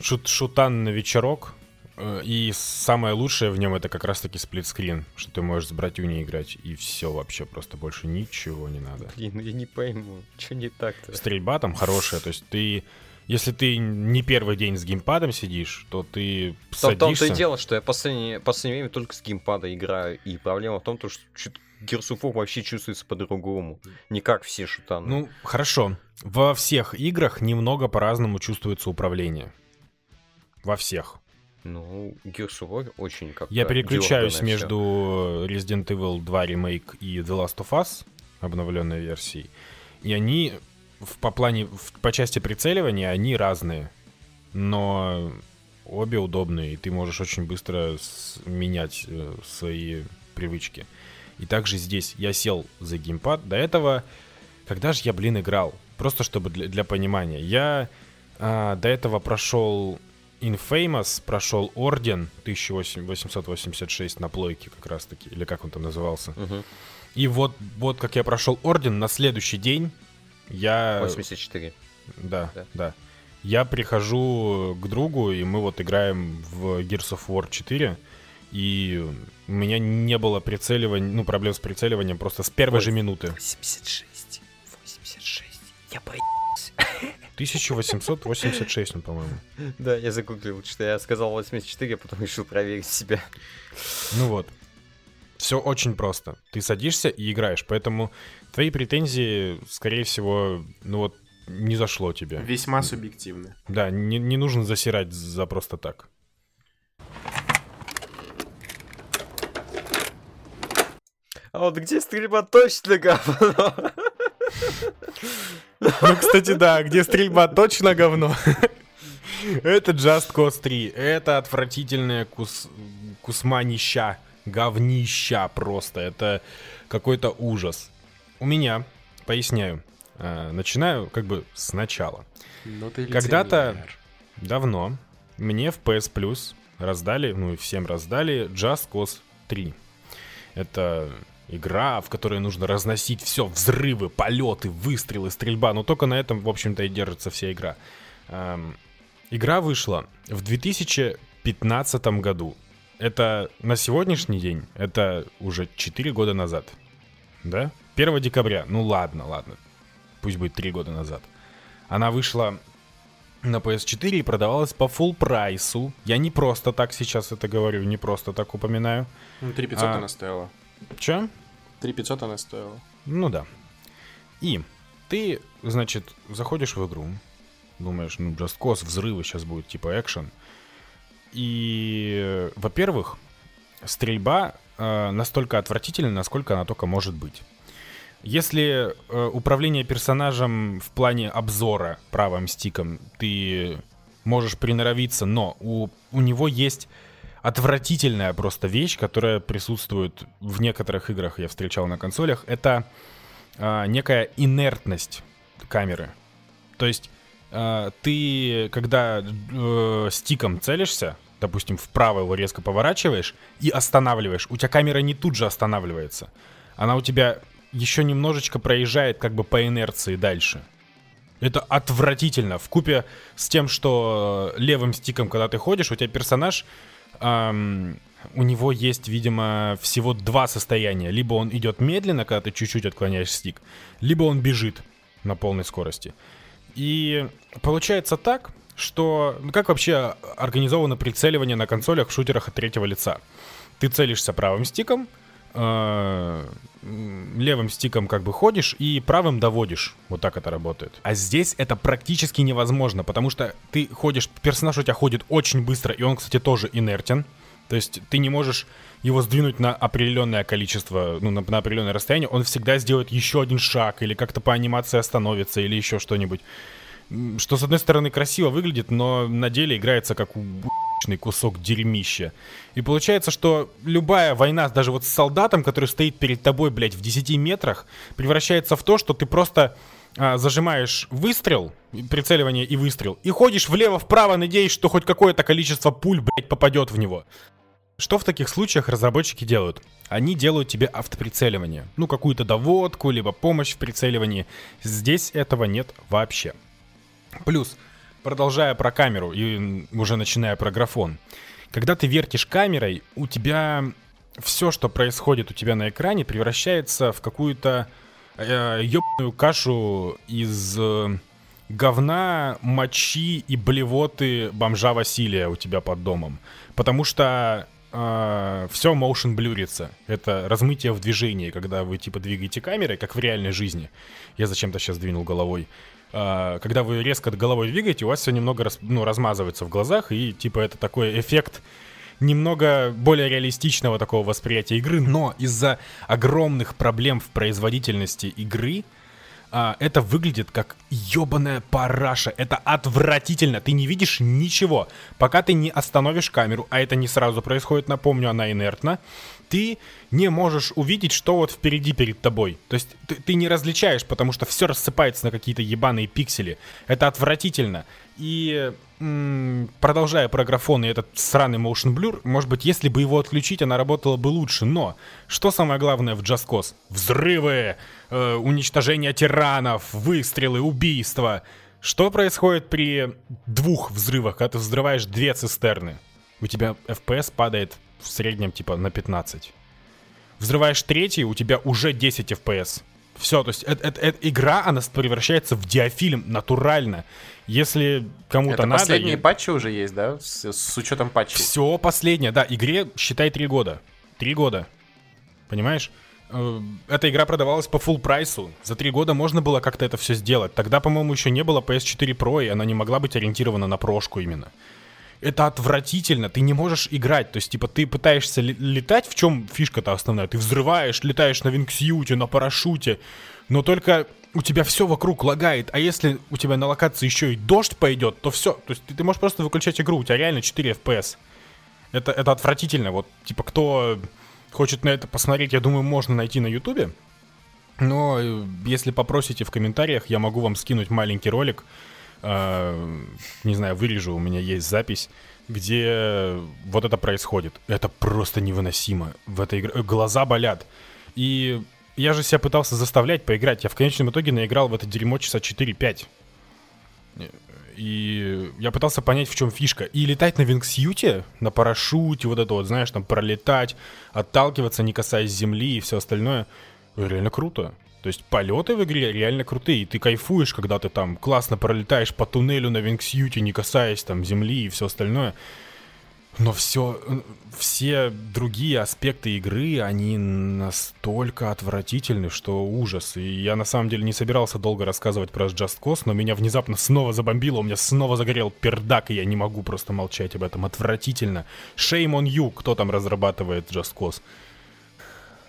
шут, шутан на вечерок. И самое лучшее в нем это как раз таки сплитскрин, что ты можешь с братюней играть. И все вообще, просто больше ничего не надо. Блин, я не пойму, что не так-то? Стрельба там хорошая, то есть ты... Если ты не первый день с геймпадом сидишь, то ты садишься... Там, там-то и дело, что я в последнее, последнее время только с геймпада играю. И проблема в том, что... Gears of War вообще чувствуется по-другому. Не как все шутаны. Ну, хорошо. Во всех играх немного по-разному чувствуется управление. Во всех. Ну, Gears of War очень как-то... Я переключаюсь между Resident Evil два Remake и The Last of Us, обновленной версией. И они в, по плане, в, по части прицеливания они разные. Но обе удобные. И ты можешь очень быстро с- менять э, свои привычки. И также здесь я сел за геймпад. До этого, когда же я, блин, играл? Просто чтобы для, для понимания. Я а, до этого прошел Infamous прошел Орден тысяча восемьсот восемьдесят шесть на плойке как раз-таки, или как он там назывался. Угу. И вот, вот как я прошел Орден, на следующий день я... восемьдесят четыре Да, да, да. Я прихожу к другу, и мы вот играем в Gears of War четыре, и у меня не было прицеливания, ну, проблем с прицеливанием просто с первой же минуты. восемьдесят шесть я поебался. тысяча восемьсот восемьдесят шесть ну, по-моему. Да, я загуглил, что я сказал восемьдесят четыре, а потом решил проверить себя. Ну вот. Все очень просто. Ты садишься и играешь, поэтому твои претензии, скорее всего, ну вот, не зашло тебе. Весьма субъективно. Да, не, не нужно засирать за просто так. А вот где стрельба точно говно? Ну, кстати, да, где стрельба точно говно. Это Just Cause три. Это отвратительная кус... кусманища. Говнища просто. Это какой-то ужас. У меня, поясняю, начинаю как бы сначала. Когда-то давно мне в пи эс Plus раздали, ну и всем раздали, Just Cause три. Это игра, в которой нужно разносить все, взрывы, полеты, выстрелы, стрельба. Но только на этом, в общем-то, и держится вся игра. Эм, игра вышла в две тысячи пятнадцатом году. Это на сегодняшний день, это уже четыре года назад. Да? первого декабря. Ну ладно, ладно. Пусть будет три года назад. Она вышла на пи эс четыре и продавалась по full прайсу. Я не просто так сейчас это говорю, не просто так упоминаю. Ну, три тысячи пятьсот а... она стоила. Че? три тысячи пятьсот она стоила. Ну да. И ты, значит, заходишь в игру, думаешь, ну, Just Cause, взрывы, сейчас будет типа экшен. И, во-первых, стрельба э, настолько отвратительна, насколько она только может быть. Если э, управление персонажем в плане обзора правым стиком, ты можешь приноровиться, но у, у него есть... отвратительная просто вещь, которая присутствует в некоторых играх, я встречал на консолях, это э, некая инертность камеры. То есть э, ты, когда э, стиком целишься, допустим, вправо его резко поворачиваешь и останавливаешь, у тебя камера не тут же останавливается. Она у тебя еще немножечко проезжает как бы по инерции дальше. Это отвратительно. Вкупе с тем, что левым стиком, когда ты ходишь, у тебя персонаж... Um, у него есть, видимо, всего два состояния. Либо он идет медленно, когда ты чуть-чуть отклоняешь стик, либо он бежит на полной скорости. И получается так, что... Ну, как вообще организовано прицеливание на консолях в шутерах от третьего лица? Ты целишься правым стиком, левым стиком как бы ходишь и правым доводишь. Вот так это работает. А здесь это практически невозможно, потому что ты ходишь, персонаж у тебя ходит очень быстро, и он, кстати, тоже инертен. То есть ты не можешь его сдвинуть на определенное количество, ну, на, на определенное расстояние. Он всегда сделает еще один шаг, или как-то по анимации остановится, или еще что-нибудь. Что, с одной стороны, красиво выглядит, но на деле играется как у... кусок дерьмища. И получается, что любая война, даже вот с солдатом, который стоит перед тобой, блядь, в десяти метрах, превращается в то, что ты просто а, зажимаешь выстрел, прицеливание и выстрел, и ходишь влево-вправо, надеясь, что хоть какое-то количество пуль, блядь, попадет в него. Что в таких случаях разработчики делают? Они делают тебе автоприцеливание. Ну, какую-то доводку, либо помощь в прицеливании. Здесь этого нет вообще. Плюс... Продолжая про камеру и уже начиная про графон. Когда ты вертишь камерой, у тебя все, что происходит у тебя на экране, превращается в какую-то э, ебаную кашу из э, говна, мочи и блевоты бомжа Василия у тебя под домом. Потому что э, все motion блюрится. Это размытие в движении, когда вы типа двигаете камерой, как в реальной жизни. Я зачем-то сейчас двинул головой. Когда вы резко головой двигаете, у вас все немного раз, ну, размазывается в глазах. И типа это такой эффект немного более реалистичного такого восприятия игры. Но из-за огромных проблем в производительности игры а, это выглядит как ебаная параша. Это отвратительно, ты не видишь ничего, пока ты не остановишь камеру. А это не сразу происходит, напомню, она инертна. ты не можешь увидеть, что вот впереди перед тобой. То есть ты, ты не различаешь, потому что все рассыпается на какие-то ебаные пиксели. Это отвратительно. И м- продолжая про графон и этот сраный motion blur, может быть, если бы его отключить, она работала бы лучше. Но что самое главное в Just Cause? Взрывы, э- уничтожение тиранов, выстрелы, убийства. Что происходит при двух взрывах, когда ты взрываешь две цистерны? У тебя эф пи эс падает в среднем типа на пятнадцать. Взрываешь третий, у тебя уже десять эф пи эс. Все, то есть это, это, это игра, она превращается в диафильм натурально. Если кому-то это надо... Последние и... патчи уже есть, да? С, с учетом патчей. Все последнее, да. Игре, считай, три года. Три года. Понимаешь? Эта игра продавалась по фулл прайсу. За три года можно было как-то это все сделать. Тогда, по-моему, еще не было пи эс четыре Pro, и она не могла быть ориентирована на прошку именно. Это отвратительно, ты не можешь играть. То есть, типа, ты пытаешься летать. В чем фишка-то основная? Ты взрываешь, летаешь на вингсьюте, на парашюте. Но только у тебя все вокруг лагает. А если у тебя на локации еще и дождь пойдет, то все. То есть ты, ты можешь просто выключать игру, у тебя реально четыре эф пи эс. Это, это отвратительно. Вот, типа, кто хочет на это посмотреть, я думаю, можно найти на Ютубе. Но если попросите в комментариях, я могу вам скинуть маленький ролик. Uh, не знаю, вырежу, у меня есть запись, где вот это происходит. Это просто невыносимо. В этой игре глаза болят. И я же себя пытался заставлять поиграть. Я в конечном итоге наиграл в это дерьмо часа четыре-пять. И я пытался понять, в чем фишка. И летать на вингсьюте, на парашюте, вот это вот, знаешь, там пролетать, отталкиваться, не касаясь земли и все остальное, реально круто. То есть полеты в игре реально крутые, и ты кайфуешь, когда ты там классно пролетаешь по туннелю на вингсьюте, не касаясь там земли и все остальное. Но все, все другие аспекты игры, они настолько отвратительны, что ужас. И я на самом деле не собирался долго рассказывать про Just Cause, но меня внезапно снова забомбило, у меня снова загорел пердак, и я не могу просто молчать об этом. Отвратительно. Shame on you, кто там разрабатывает Just Cause.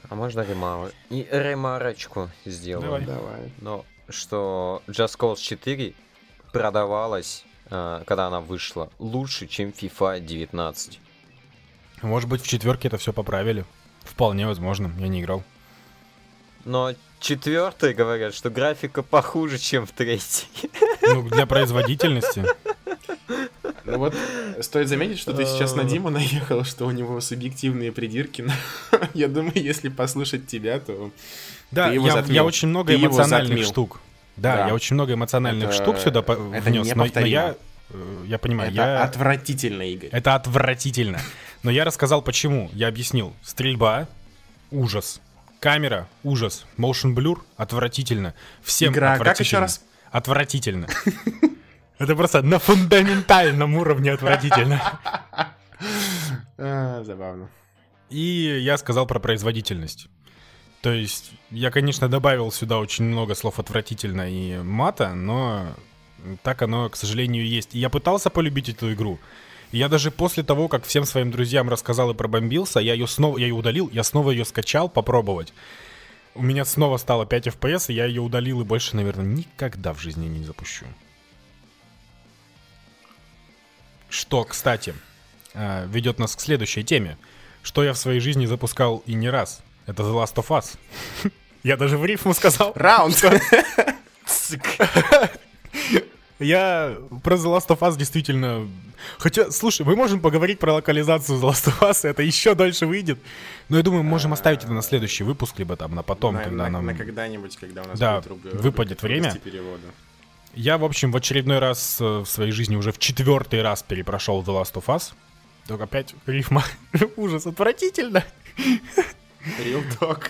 А можно ремар... и ремарочку сделаем? Давай. Давай. Но что Just Cause четыре продавалась, э, когда она вышла, лучше, чем FIFA девятнадцать. Может быть, в четверке это все поправили. Вполне возможно, я не играл. Но четвертые говорят, что графика похуже, чем в третьей. Ну, для производительности. Ну вот, стоит заметить, что ты сейчас на Диму наехал, что у него субъективные придирки. Я думаю, если послушать тебя, то да, ты его я, затмил. Я очень много ты эмоциональных штук. Да, да, я очень много эмоциональных это, штук сюда это внес. Это неповторимо. Но я, я понимаю, это я... отвратительно, Игорь. Это отвратительно. Но я рассказал, почему. Я объяснил. Стрельба — ужас. Камера — ужас. Motion blur — отвратительно. Всем игра, отвратительно. Игра, как еще раз? Отвратительно. Это просто на фундаментальном уровне отвратительно. Забавно. И я сказал про производительность. То есть я, конечно, добавил сюда очень много слов «отвратительно» и «мата», но так оно, к сожалению, есть. И я пытался полюбить эту игру. И я даже после того, как всем своим друзьям рассказал и пробомбился, я ее снова, я ее удалил, я снова ее скачал попробовать. У меня снова стало пять эф пи эс, и я ее удалил и больше, наверное, никогда в жизни не запущу. Что, кстати, ведет нас к следующей теме. Что я в своей жизни запускал и не раз. Это The Last of Us. Я даже в рифму сказал. Раунд. Я про The Last of Us действительно... Хотя, слушай, мы можем поговорить про локализацию The Last of Us, это еще дольше выйдет. Но я думаю, мы можем оставить это на следующий выпуск, либо там на потом, когда нам... На когда-нибудь, когда у нас будет выпадет время. Я, в общем, в очередной раз в своей жизни уже в четвертый раз перепрошел The Last of Us. Только опять рифма. Ужас, отвратительно. Real talk.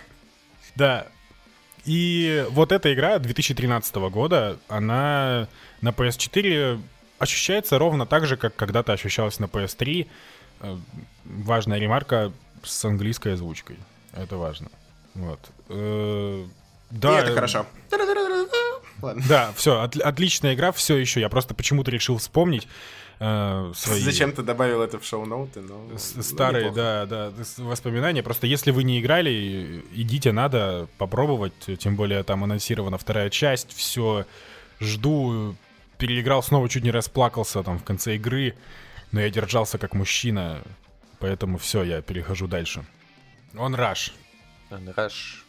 Да. И вот эта игра две тысячи тринадцатого года, она на пи эс четыре ощущается ровно так же, как когда-то ощущалась на пи эс три. Важная ремарка с английской озвучкой. Это важно. Вот. Да. И это хорошо. Ладно. Да, все, от, отличная игра, все еще. Я просто почему-то решил вспомнить э, свои... Зачем ты добавил это в шоу-ноуты? Но... Старые, ну, да, да, воспоминания. Просто если вы не играли, идите, надо попробовать. Тем более там анонсирована вторая часть. Все, жду. Переиграл снова, чуть не расплакался там в конце игры. Но я держался как мужчина. Поэтому все, я перехожу дальше. OnRush. OnRush.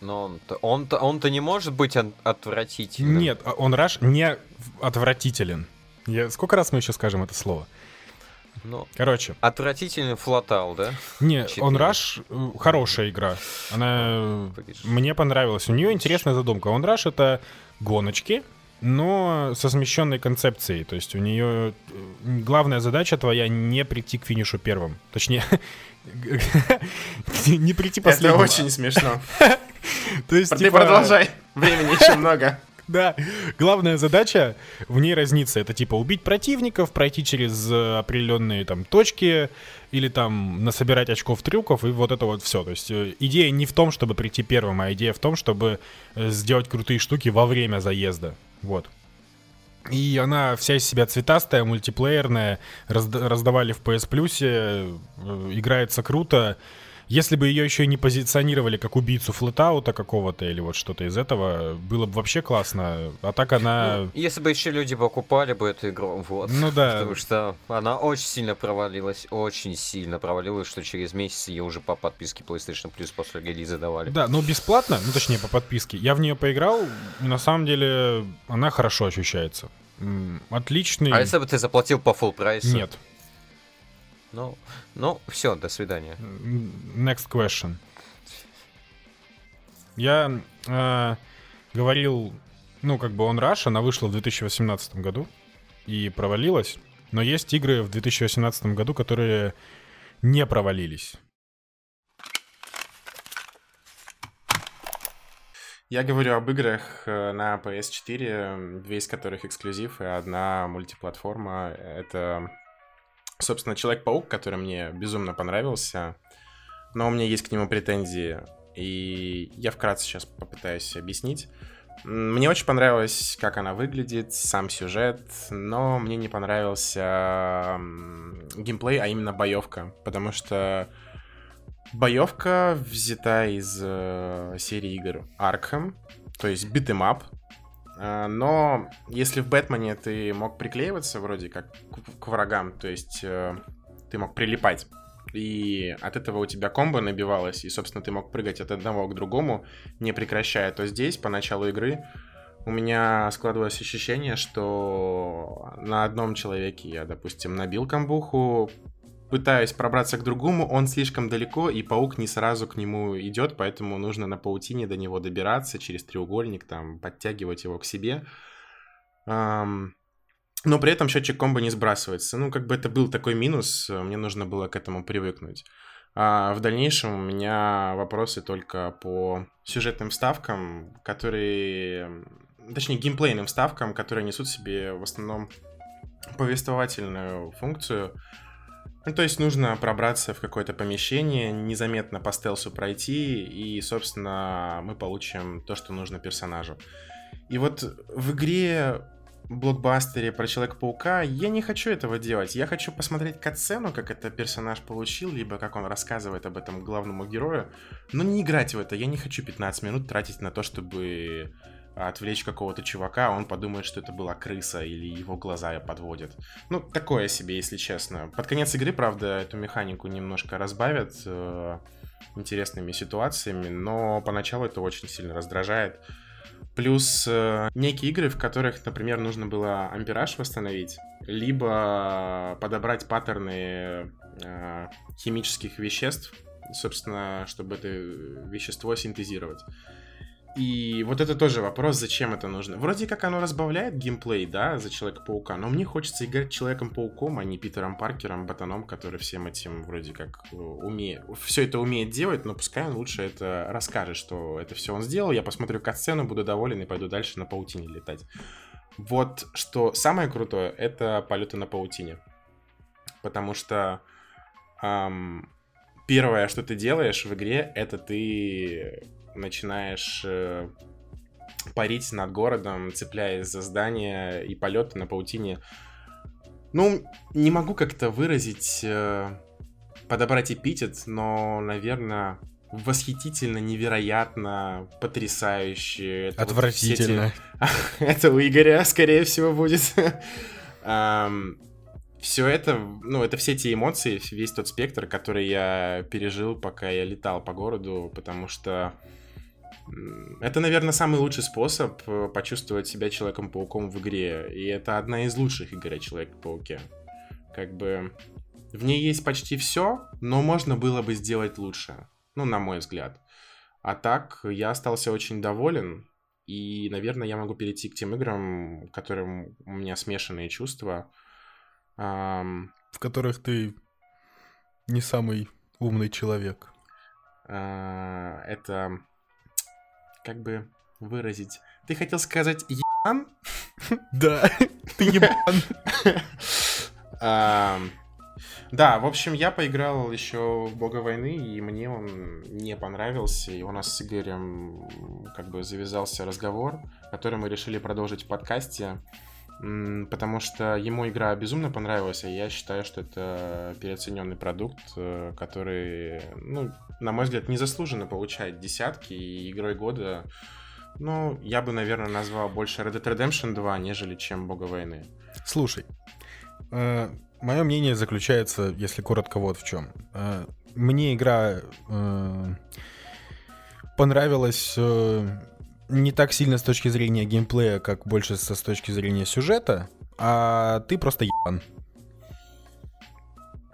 Но он-то, он-то, он-то не может быть отвратительным. Нет, OnRush не отвратителен. Я... Сколько раз мы еще скажем это слово? Ну, короче. Отвратительный флотал, да? Не, OnRush хорошая игра. Она Погиш. Мне понравилась. У нее Погиш. интересная задумка. OnRush — это гоночки, но со смещенной концепцией. То есть у нее главная задача твоя — не прийти к финишу первым. Точнее, не прийти последним. Это очень смешно. Ты продолжай. Времени еще много. Да, главная задача в ней разнится. Это типа убить противников, пройти через определенные там точки или там насобирать очков трюков и вот это вот все. То есть идея не в том, чтобы прийти первым, а идея в том, чтобы сделать крутые штуки во время заезда. Вот. И она вся из себя цветастая, мультиплеерная, разда- раздавали в пи эс Plus, играется круто. Если бы ее еще и не позиционировали как убийцу флетаута какого-то или вот что-то из этого, было бы вообще классно. А так она... Если бы еще люди покупали бы эту игру, вот. Ну да. Потому что она очень сильно провалилась, очень сильно провалилась, что через месяц ее уже по подписке PlayStation Plus после релиза давали. Да, но бесплатно, ну точнее по подписке. Я в нее поиграл, и на самом деле она хорошо ощущается. Отличный... А если бы ты заплатил по full прайсу? Нет. Ну, ну, все, до свидания. Next question. Я э, говорил, ну, как бы OnRush, она вышла в две тысячи восемнадцатом году и провалилась. Но есть игры в две тысячи восемнадцатом году, которые не провалились. Я говорю об играх на пи эс четыре, две из которых эксклюзив и одна мультиплатформа. Это... Собственно, Человек-паук, который мне безумно понравился, но у меня есть к нему претензии, и я вкратце сейчас попытаюсь объяснить. Мне очень понравилось, как она выглядит, сам сюжет, но мне не понравился геймплей, а именно боевка, потому что боевка взята из серии игр Arkham, то есть битэмап. Но если в Бэтмене ты мог приклеиваться вроде как к врагам, то есть ты мог прилипать, и от этого у тебя комбо набивалось, и, собственно, ты мог прыгать от одного к другому, не прекращая, то здесь, по началу игры, у меня складывалось ощущение, что на одном человеке я, допустим, набил камбуху, пытаюсь пробраться к другому, он слишком далеко, и паук не сразу к нему идет, поэтому нужно на паутине до него добираться, через треугольник, там, подтягивать его к себе. Но при этом счетчик комбо не сбрасывается. Ну, как бы это был такой минус, мне нужно было к этому привыкнуть. А в дальнейшем у меня вопросы только по сюжетным вставкам, которые... Точнее, геймплейным вставкам, которые несут в себе в основном повествовательную функцию. Ну, то есть нужно пробраться в какое-то помещение, незаметно по стелсу пройти, и, собственно, мы получим то, что нужно персонажу. И вот в игре, блокбастере про Человека-паука я не хочу этого делать. Я хочу посмотреть катсцену, как это персонаж получил, либо как он рассказывает об этом главному герою, но не играть в это. Я не хочу пятнадцать минут тратить на то, чтобы отвлечь какого-то чувака, он подумает, что это была крыса, или его глаза подводят. Ну, такое себе, если честно. Под конец игры, правда, эту механику немножко разбавят э, интересными ситуациями, но поначалу это очень сильно раздражает. Плюс э, некие игры, в которых, например, нужно было ампераж восстановить, либо подобрать паттерны э, химических веществ, собственно, чтобы это вещество синтезировать. И вот это тоже вопрос, зачем это нужно. Вроде как оно разбавляет геймплей, да, за Человека-паука, но мне хочется играть Человеком-пауком, а не Питером Паркером, ботаном, который всем этим вроде как умеет... Все это умеет делать, но пускай он лучше это расскажет, что это все он сделал. Я посмотрю катсцену, буду доволен и пойду дальше на паутине летать. Вот что самое крутое, это полеты на паутине. Потому что... Эм, первое, что ты делаешь в игре, это ты... начинаешь э, парить над городом, цепляясь за здания и полеты на паутине. Ну, не могу как-то выразить, э, подобрать эпитет, но, наверное, восхитительно, невероятно, потрясающе. Это отвратительно. Вот эти... Это у Игоря, скорее всего, будет. все это, ну, это все те эмоции, весь тот спектр, который я пережил, пока я летал по городу, потому что это, наверное, самый лучший способ почувствовать себя Человеком-пауком в игре, и это одна из лучших игр о Человеке-пауке. Как бы в ней есть почти все, но можно было бы сделать лучше, ну, на мой взгляд. А так, я остался очень доволен, и, наверное, я могу перейти к тем играм, к которым у меня смешанные чувства. В которых ты не самый умный человек. Это... Как бы выразить... Ты хотел сказать ебан? Да, ты ебан. Да, в общем, я поиграл еще в Бога войны, и мне он не понравился, и у нас с Игорем как бы завязался разговор, который мы решили продолжить в подкасте, потому что ему игра безумно понравилась, а я считаю, что это переоцененный продукт, который, ну, на мой взгляд, незаслуженно получает десятки, и игрой года, ну, я бы, наверное, назвал больше Red Dead Redemption два, нежели чем Бога войны. Слушай, э- мое мнение заключается, если коротко, вот в чем. Мне игра э, понравилась э, не так сильно с точки зрения геймплея, как больше со, с точки зрения сюжета, а ты просто ебан.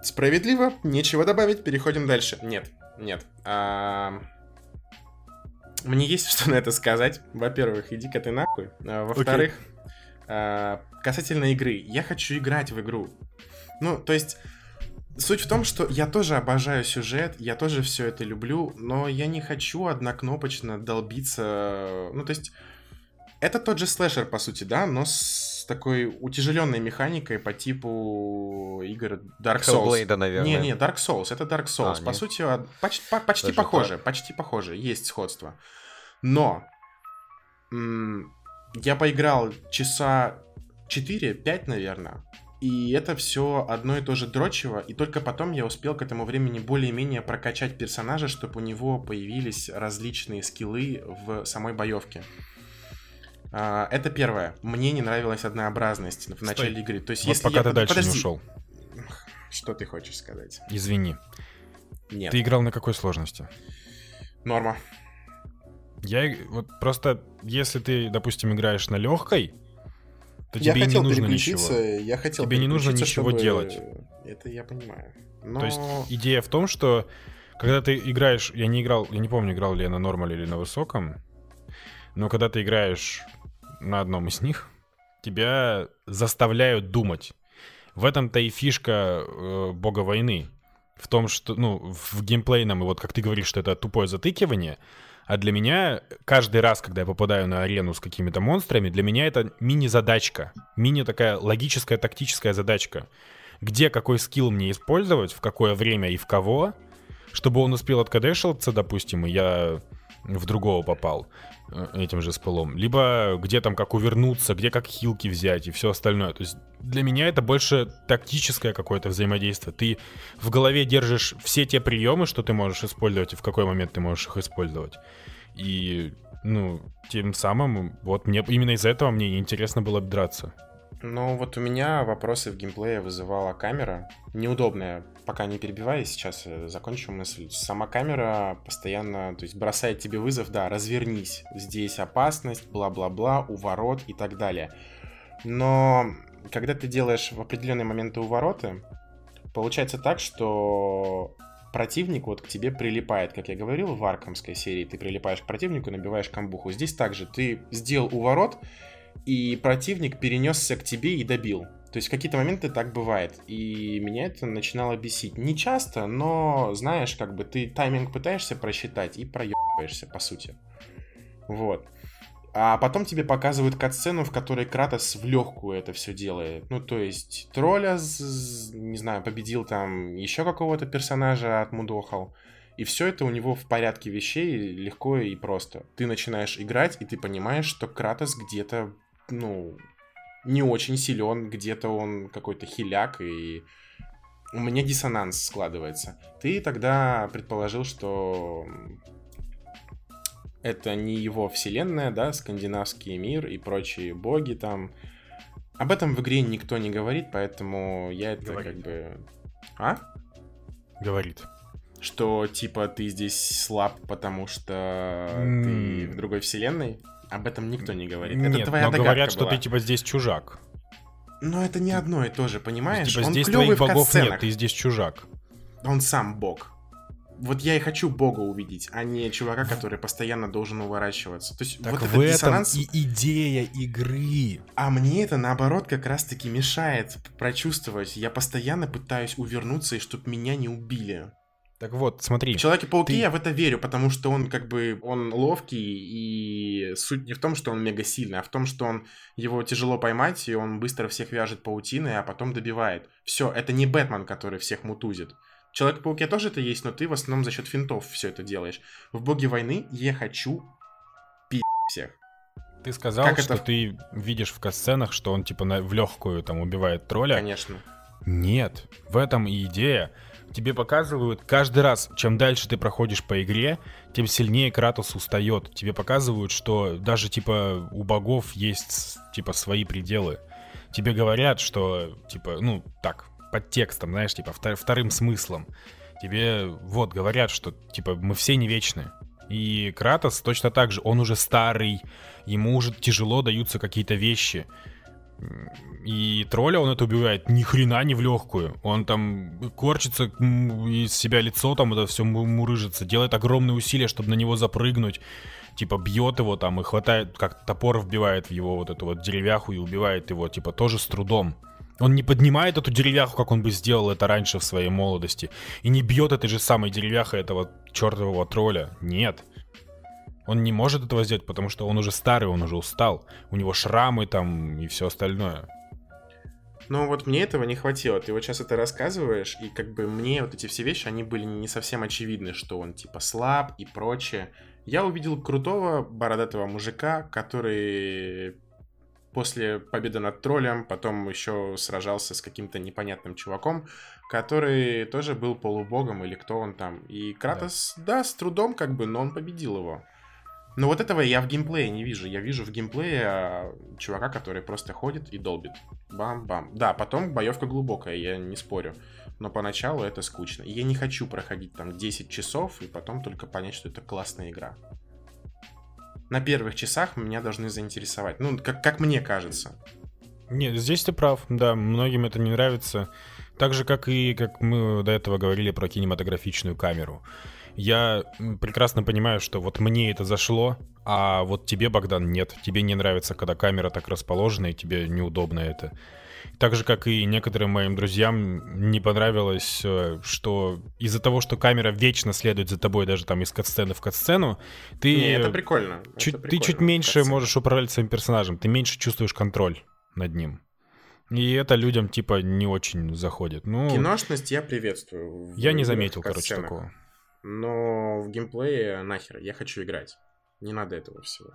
Справедливо, нечего добавить, переходим дальше. Нет, нет. А... Мне есть что на это сказать. Во-первых, иди-ка ты нахуй. А, во-вторых, а, касательно игры, я хочу играть в игру. Ну, то есть, суть в том, что я тоже обожаю сюжет, я тоже все это люблю, но я не хочу однокнопочно долбиться. Ну, то есть, это тот же слэшер, по сути, да, но с такой утяжеленной механикой по типу игр Dark Souls. Hellblade, наверное. Не-не, Dark Souls, это Dark Souls. А, по нет. сути, почти, по, почти похоже, так. почти похоже, есть сходство. Но м- я поиграл часа четыре-пять, наверное, и это все одно и то же дрочево, и только потом я успел к этому времени более-менее прокачать персонажа, чтобы у него появились различные скиллы в самой боевке. Это первое. Мне не нравилась однообразность в начале Стой. игры. То есть, вот если пока я... ты дальше Подожди. не ушел. Что ты хочешь сказать? Извини. Нет. Ты играл на какой сложности? Норма. Я вот просто, если ты, допустим, играешь на легкой, то я тебе хотел не нужно ничего. Я хотел тебе не нужно ничего чтобы... делать. Это я понимаю. Но... То есть идея в том, что когда ты играешь, я не играл, я не помню, играл ли я на нормале или на высоком, но когда ты играешь на одном из них, тебя заставляют думать. В этом-то и фишка э, Бога войны, в том, что, ну, в геймплейном, и вот как ты говоришь, что это тупое затыкивание. А для меня, каждый раз, когда я попадаю на арену с какими-то монстрами, для меня это мини-задачка. Мини такая логическая, тактическая задачка. Где какой скилл мне использовать, в какое время и в кого, чтобы он успел откадешиться, допустим, и я в другого попал этим же спылом. Либо где там как увернуться, где как хилки взять и все остальное. То есть для меня это больше тактическое какое-то взаимодействие. Ты в голове держишь все те приемы, что ты можешь использовать и в какой момент ты можешь их использовать. И, ну, тем самым, вот мне именно из-за этого мне интересно было драться. Ну, вот у меня вопросы в геймплее вызывала камера. Неудобная, пока не перебивай, сейчас закончу мысль. Сама камера постоянно, то есть, бросает тебе вызов, да, развернись. Здесь опасность, бла-бла-бла, уворот и так далее. Но когда ты делаешь в определенные моменты увороты, получается так, что противник вот к тебе прилипает. Как я говорил, в Аркхамской серии ты прилипаешь к противнику, набиваешь камбуху. Здесь также ты сделал уворот, и противник перенесся к тебе и добил. То есть в какие-то моменты так бывает. И меня это начинало бесить. Не часто, но, знаешь, как бы ты тайминг пытаешься просчитать и проебываешься, по сути. Вот. А потом тебе показывают катсцену, в которой Кратос в легкую это все делает. Ну, то есть тролля, не знаю, победил там еще какого-то персонажа, отмудохал. И все это у него в порядке вещей, легко и просто. Ты начинаешь играть, и ты понимаешь, что Кратос где-то, ну, не очень силен, где-то он какой-то хиляк, и у меня диссонанс складывается. Ты тогда предположил, что это не его вселенная, да, скандинавский мир и прочие боги там, Об этом в игре никто не говорит, поэтому я это говорит. как бы... А? Говорит. Что, типа, ты здесь слаб, потому что mm. ты в другой вселенной? Об этом никто не говорит. Нет, это твоя но догадка говорят, была. Что ты, типа, здесь чужак. Но это не одно и то же, понимаешь? Типа, он здесь клёвый твоих в богов нет, ты здесь чужак. Он сам бог. Вот я и хочу бога увидеть, а не чувака, который постоянно должен уворачиваться. То есть так вот в этот диссонанс... этом и идея игры. А мне это, наоборот, как раз-таки мешает прочувствовать. Я постоянно пытаюсь увернуться, и чтоб меня не убили. Так вот, смотри. В Человеке-пауке ты... я в это верю, потому что он как бы, он ловкий, и суть не в том, что он мега сильный, а в том, что он, его тяжело поймать, и он быстро всех вяжет паутиной, а потом добивает. Все, это не Бэтмен, который всех мутузит. В Человеке-пауке тоже это есть, но ты в основном за счет финтов все это делаешь. В Боге войны я хочу пи***ть всех. Ты сказал, как что это... ты видишь в катсценах, что он типа на... в легкую там убивает тролля. Конечно. Нет, в этом и идея. Тебе показывают каждый раз, чем дальше ты проходишь по игре, тем сильнее Кратос устает. Тебе показывают, что даже типа у богов есть типа свои пределы. Тебе говорят, что типа, ну так, под текстом, знаешь, типа втор- вторым смыслом. Тебе вот говорят, что типа мы все не вечны. И Кратос точно так же, он уже старый, ему уже тяжело даются какие-то вещи. И тролля он это убивает ни хрена не в легкую. Он там корчится, из себя лицо там это все мурыжится, делает огромные усилия, чтобы на него запрыгнуть. Типа бьет его там и хватает, как топор вбивает в его вот эту вот деревяху и убивает его, типа тоже с трудом. Он не поднимает эту деревяху, как он бы сделал это раньше в своей молодости. И не бьет этой же самой деревяхой этого чертового тролля. Нет. Он не может этого сделать, потому что он уже старый, он уже устал. У него шрамы там и все остальное. Ну вот мне этого не хватило. Ты вот сейчас это рассказываешь, и как бы мне вот эти все вещи, они были не совсем очевидны, что он типа слаб и прочее. Я увидел крутого бородатого мужика, который после победы над троллем потом еще сражался с каким-то непонятным чуваком, который тоже был полубогом или кто он там. И Кратос, да, да с трудом как бы, но он победил его. Но вот этого я в геймплее не вижу. Я вижу в геймплее чувака, который просто ходит и долбит. Бам-бам. Да, потом боевка глубокая, я не спорю. Но поначалу это скучно. Я не хочу проходить там десять часов и потом только понять, что это классная игра. На первых часах меня должны заинтересовать. Ну, как, как мне кажется. Нет, здесь ты прав. Да, многим это не нравится. Так же, как и как мы до этого говорили про кинематографичную камеру. Я прекрасно понимаю, что вот мне это зашло, а вот тебе, Богдан, нет. Тебе не нравится, когда камера так расположена, и тебе неудобно это. Так же, как и некоторым моим друзьям не понравилось, что из-за того, что камера вечно следует за тобой, даже там из катсцены в катсцену, ты, не, это прикольно. Чуть, это прикольно. Ты чуть меньше катсцена. Можешь управлять своим персонажем, ты меньше чувствуешь контроль над ним. И это людям, типа, не очень заходит. Ну, киношность я приветствую. Я не заметил, короче, такого. Но в геймплее нахер, я хочу играть. Не надо этого всего.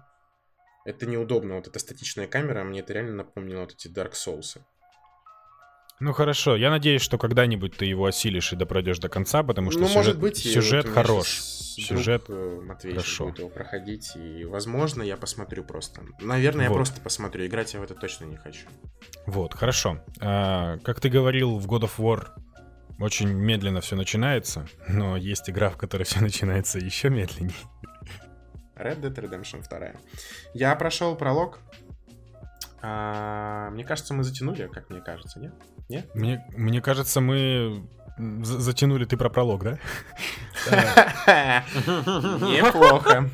Это неудобно, вот эта статичная камера, мне это реально напомнило вот эти Dark Souls. Ну хорошо, я надеюсь, что когда-нибудь ты его осилишь и допройдешь до конца, потому что ну, сюжет, может быть, сюжет вот хорош. Сюжет хорошо. Будет его проходить, и, возможно, я посмотрю просто. Наверное, вот. Я просто посмотрю, играть я в это точно не хочу. Вот, хорошо. А, как ты говорил, в God of War очень медленно все начинается, но есть игра, в которой все начинается еще медленнее. Red Dead Redemption два. Я прошел пролог. А, мне кажется, мы затянули, как мне кажется, нет? Нет? Мне, мне кажется, мы затянули. Ты про пролог, да? Неплохо.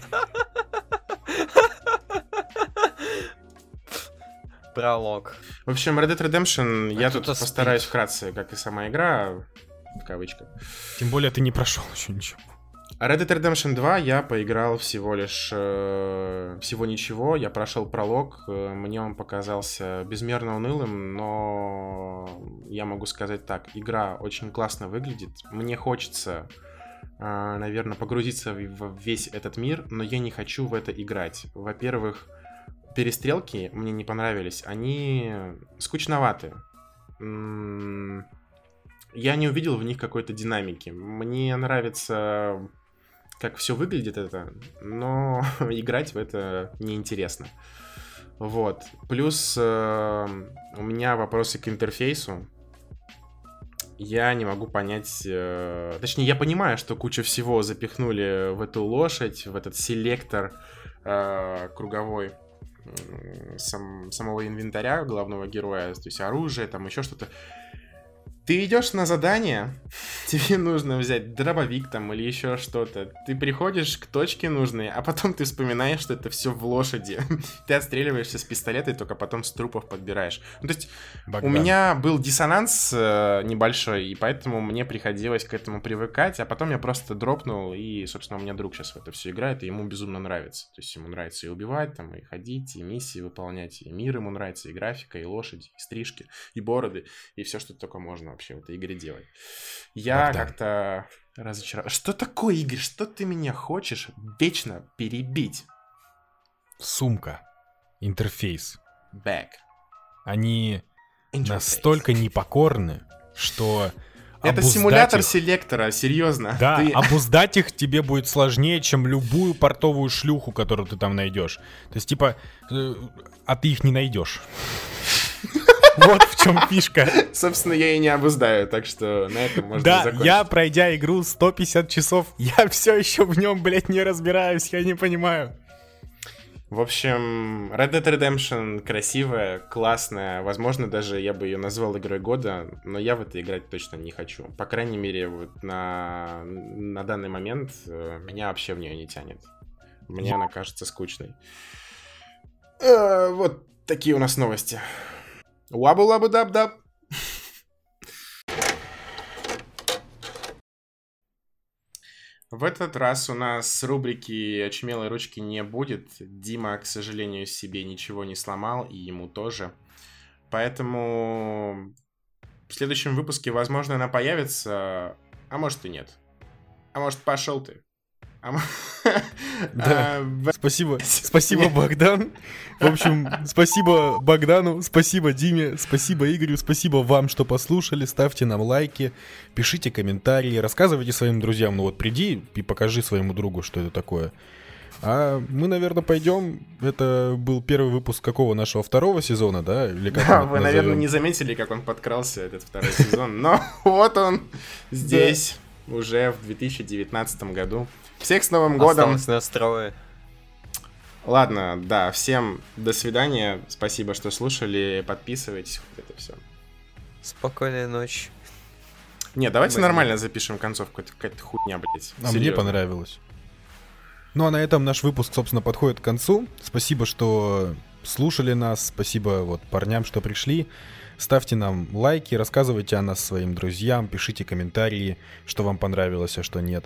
Пролог. В общем, Red Dead Redemption, я тут постараюсь вкратце, как и сама игра, в кавычках. Тем более ты не прошел еще ничего. Red Dead Redemption два я поиграл всего лишь... Э, всего ничего. Я прошел пролог. Э, мне он показался безмерно унылым, но я могу сказать так. Игра очень классно выглядит. Мне хочется, э, наверное, погрузиться в, в весь этот мир, но я не хочу в это играть. Во-первых, перестрелки мне не понравились. Они скучноваты. М-м- я не увидел в них какой-то динамики. Мне нравится... как все выглядит это, но играть в это неинтересно. Вот. Плюс э, у меня вопросы к интерфейсу. Я не могу понять... Э, точнее, я понимаю, что кучу всего запихнули в эту лошадь, в этот селектор э, круговой э, сам, самого инвентаря главного героя. То есть оружие, там еще что-то. Ты идешь на задание, тебе нужно взять дробовик там или еще что-то. Ты приходишь к точке нужной, а потом ты вспоминаешь, что это все в лошади. Ты отстреливаешься с пистолета и только потом с трупов подбираешь. Ну, то есть Богдан. У меня был диссонанс э, небольшой, и поэтому мне приходилось к этому привыкать. А потом я просто дропнул, и, собственно, у меня друг сейчас в это все играет, и ему безумно нравится. То есть ему нравится и убивать, там, и ходить, и миссии выполнять, и мир ему нравится, и графика, и лошади, и стрижки, и бороды, и все, что только можно. Вообще в этой игре делать. Я Богдан. Как-то разочарован. Что такое, Игорь? Что ты меня хочешь вечно перебить? Сумка. Интерфейс. Back. Они Interface. Настолько непокорны, что... Это симулятор их... селектора, серьезно. Да, ты... обуздать их тебе будет сложнее, чем любую портовую шлюху, которую ты там найдешь. То есть, типа, а ты их не найдешь. Вот в чем фишка. Собственно, я и не обуздаю, так что на этом можно да, закончить. Да, я, пройдя игру сто пятьдесят часов, я все еще в нем, блядь, не разбираюсь, я не понимаю. В общем, Red Dead Redemption красивая, классная, возможно, даже я бы ее назвал игрой года, но я в это играть точно не хочу. По крайней мере, вот на, на данный момент меня вообще в нее не тянет. Мне я... она кажется скучной. Э, вот такие у нас новости. Уабу-лабу-даб-даб. В этот раз у нас рубрики «Очмелой ручки» не будет. Дима, к сожалению, себе ничего не сломал, и ему тоже. Поэтому в следующем выпуске, возможно, она появится, а может и нет. А может, пошел ты. Да. Спасибо, спасибо, Богдан. В общем, спасибо Богдану, спасибо Диме, спасибо Игорю, спасибо вам, что послушали. Ставьте нам лайки, пишите комментарии, рассказывайте своим друзьям. Ну вот приди и покажи своему другу, что это такое. А мы, наверное, пойдем. Это был первый выпуск какого нашего второго сезона, да? Или как да, вы, назовем? Наверное, не заметили, как он подкрался, этот второй сезон. Но вот он здесь уже в две тысячи девятнадцатом году. Всех с Новым годом! Осталось нас трое. Ладно, да, всем до свидания. Спасибо, что слушали. Подписывайтесь, вот это все. Спокойной ночи. Не, давайте мы нормально не... запишем концовку. Это какая-то хуйня, блять. А мне понравилось. Ну а на этом наш выпуск, собственно, подходит к концу. Спасибо, что слушали нас. Спасибо вот парням, что пришли. Ставьте нам лайки, рассказывайте о нас своим друзьям, пишите комментарии, что вам понравилось, а что нет.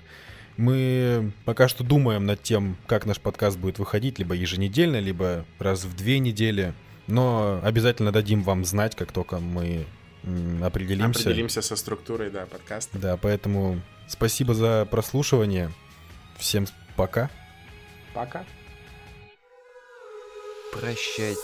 Мы пока что думаем над тем, как наш подкаст будет выходить, либо еженедельно, либо раз в две недели. Но обязательно дадим вам знать, как только мы определимся. Определимся со структурой, да, подкаста. Да, поэтому спасибо за прослушивание. Всем пока. Пока. Прощайте.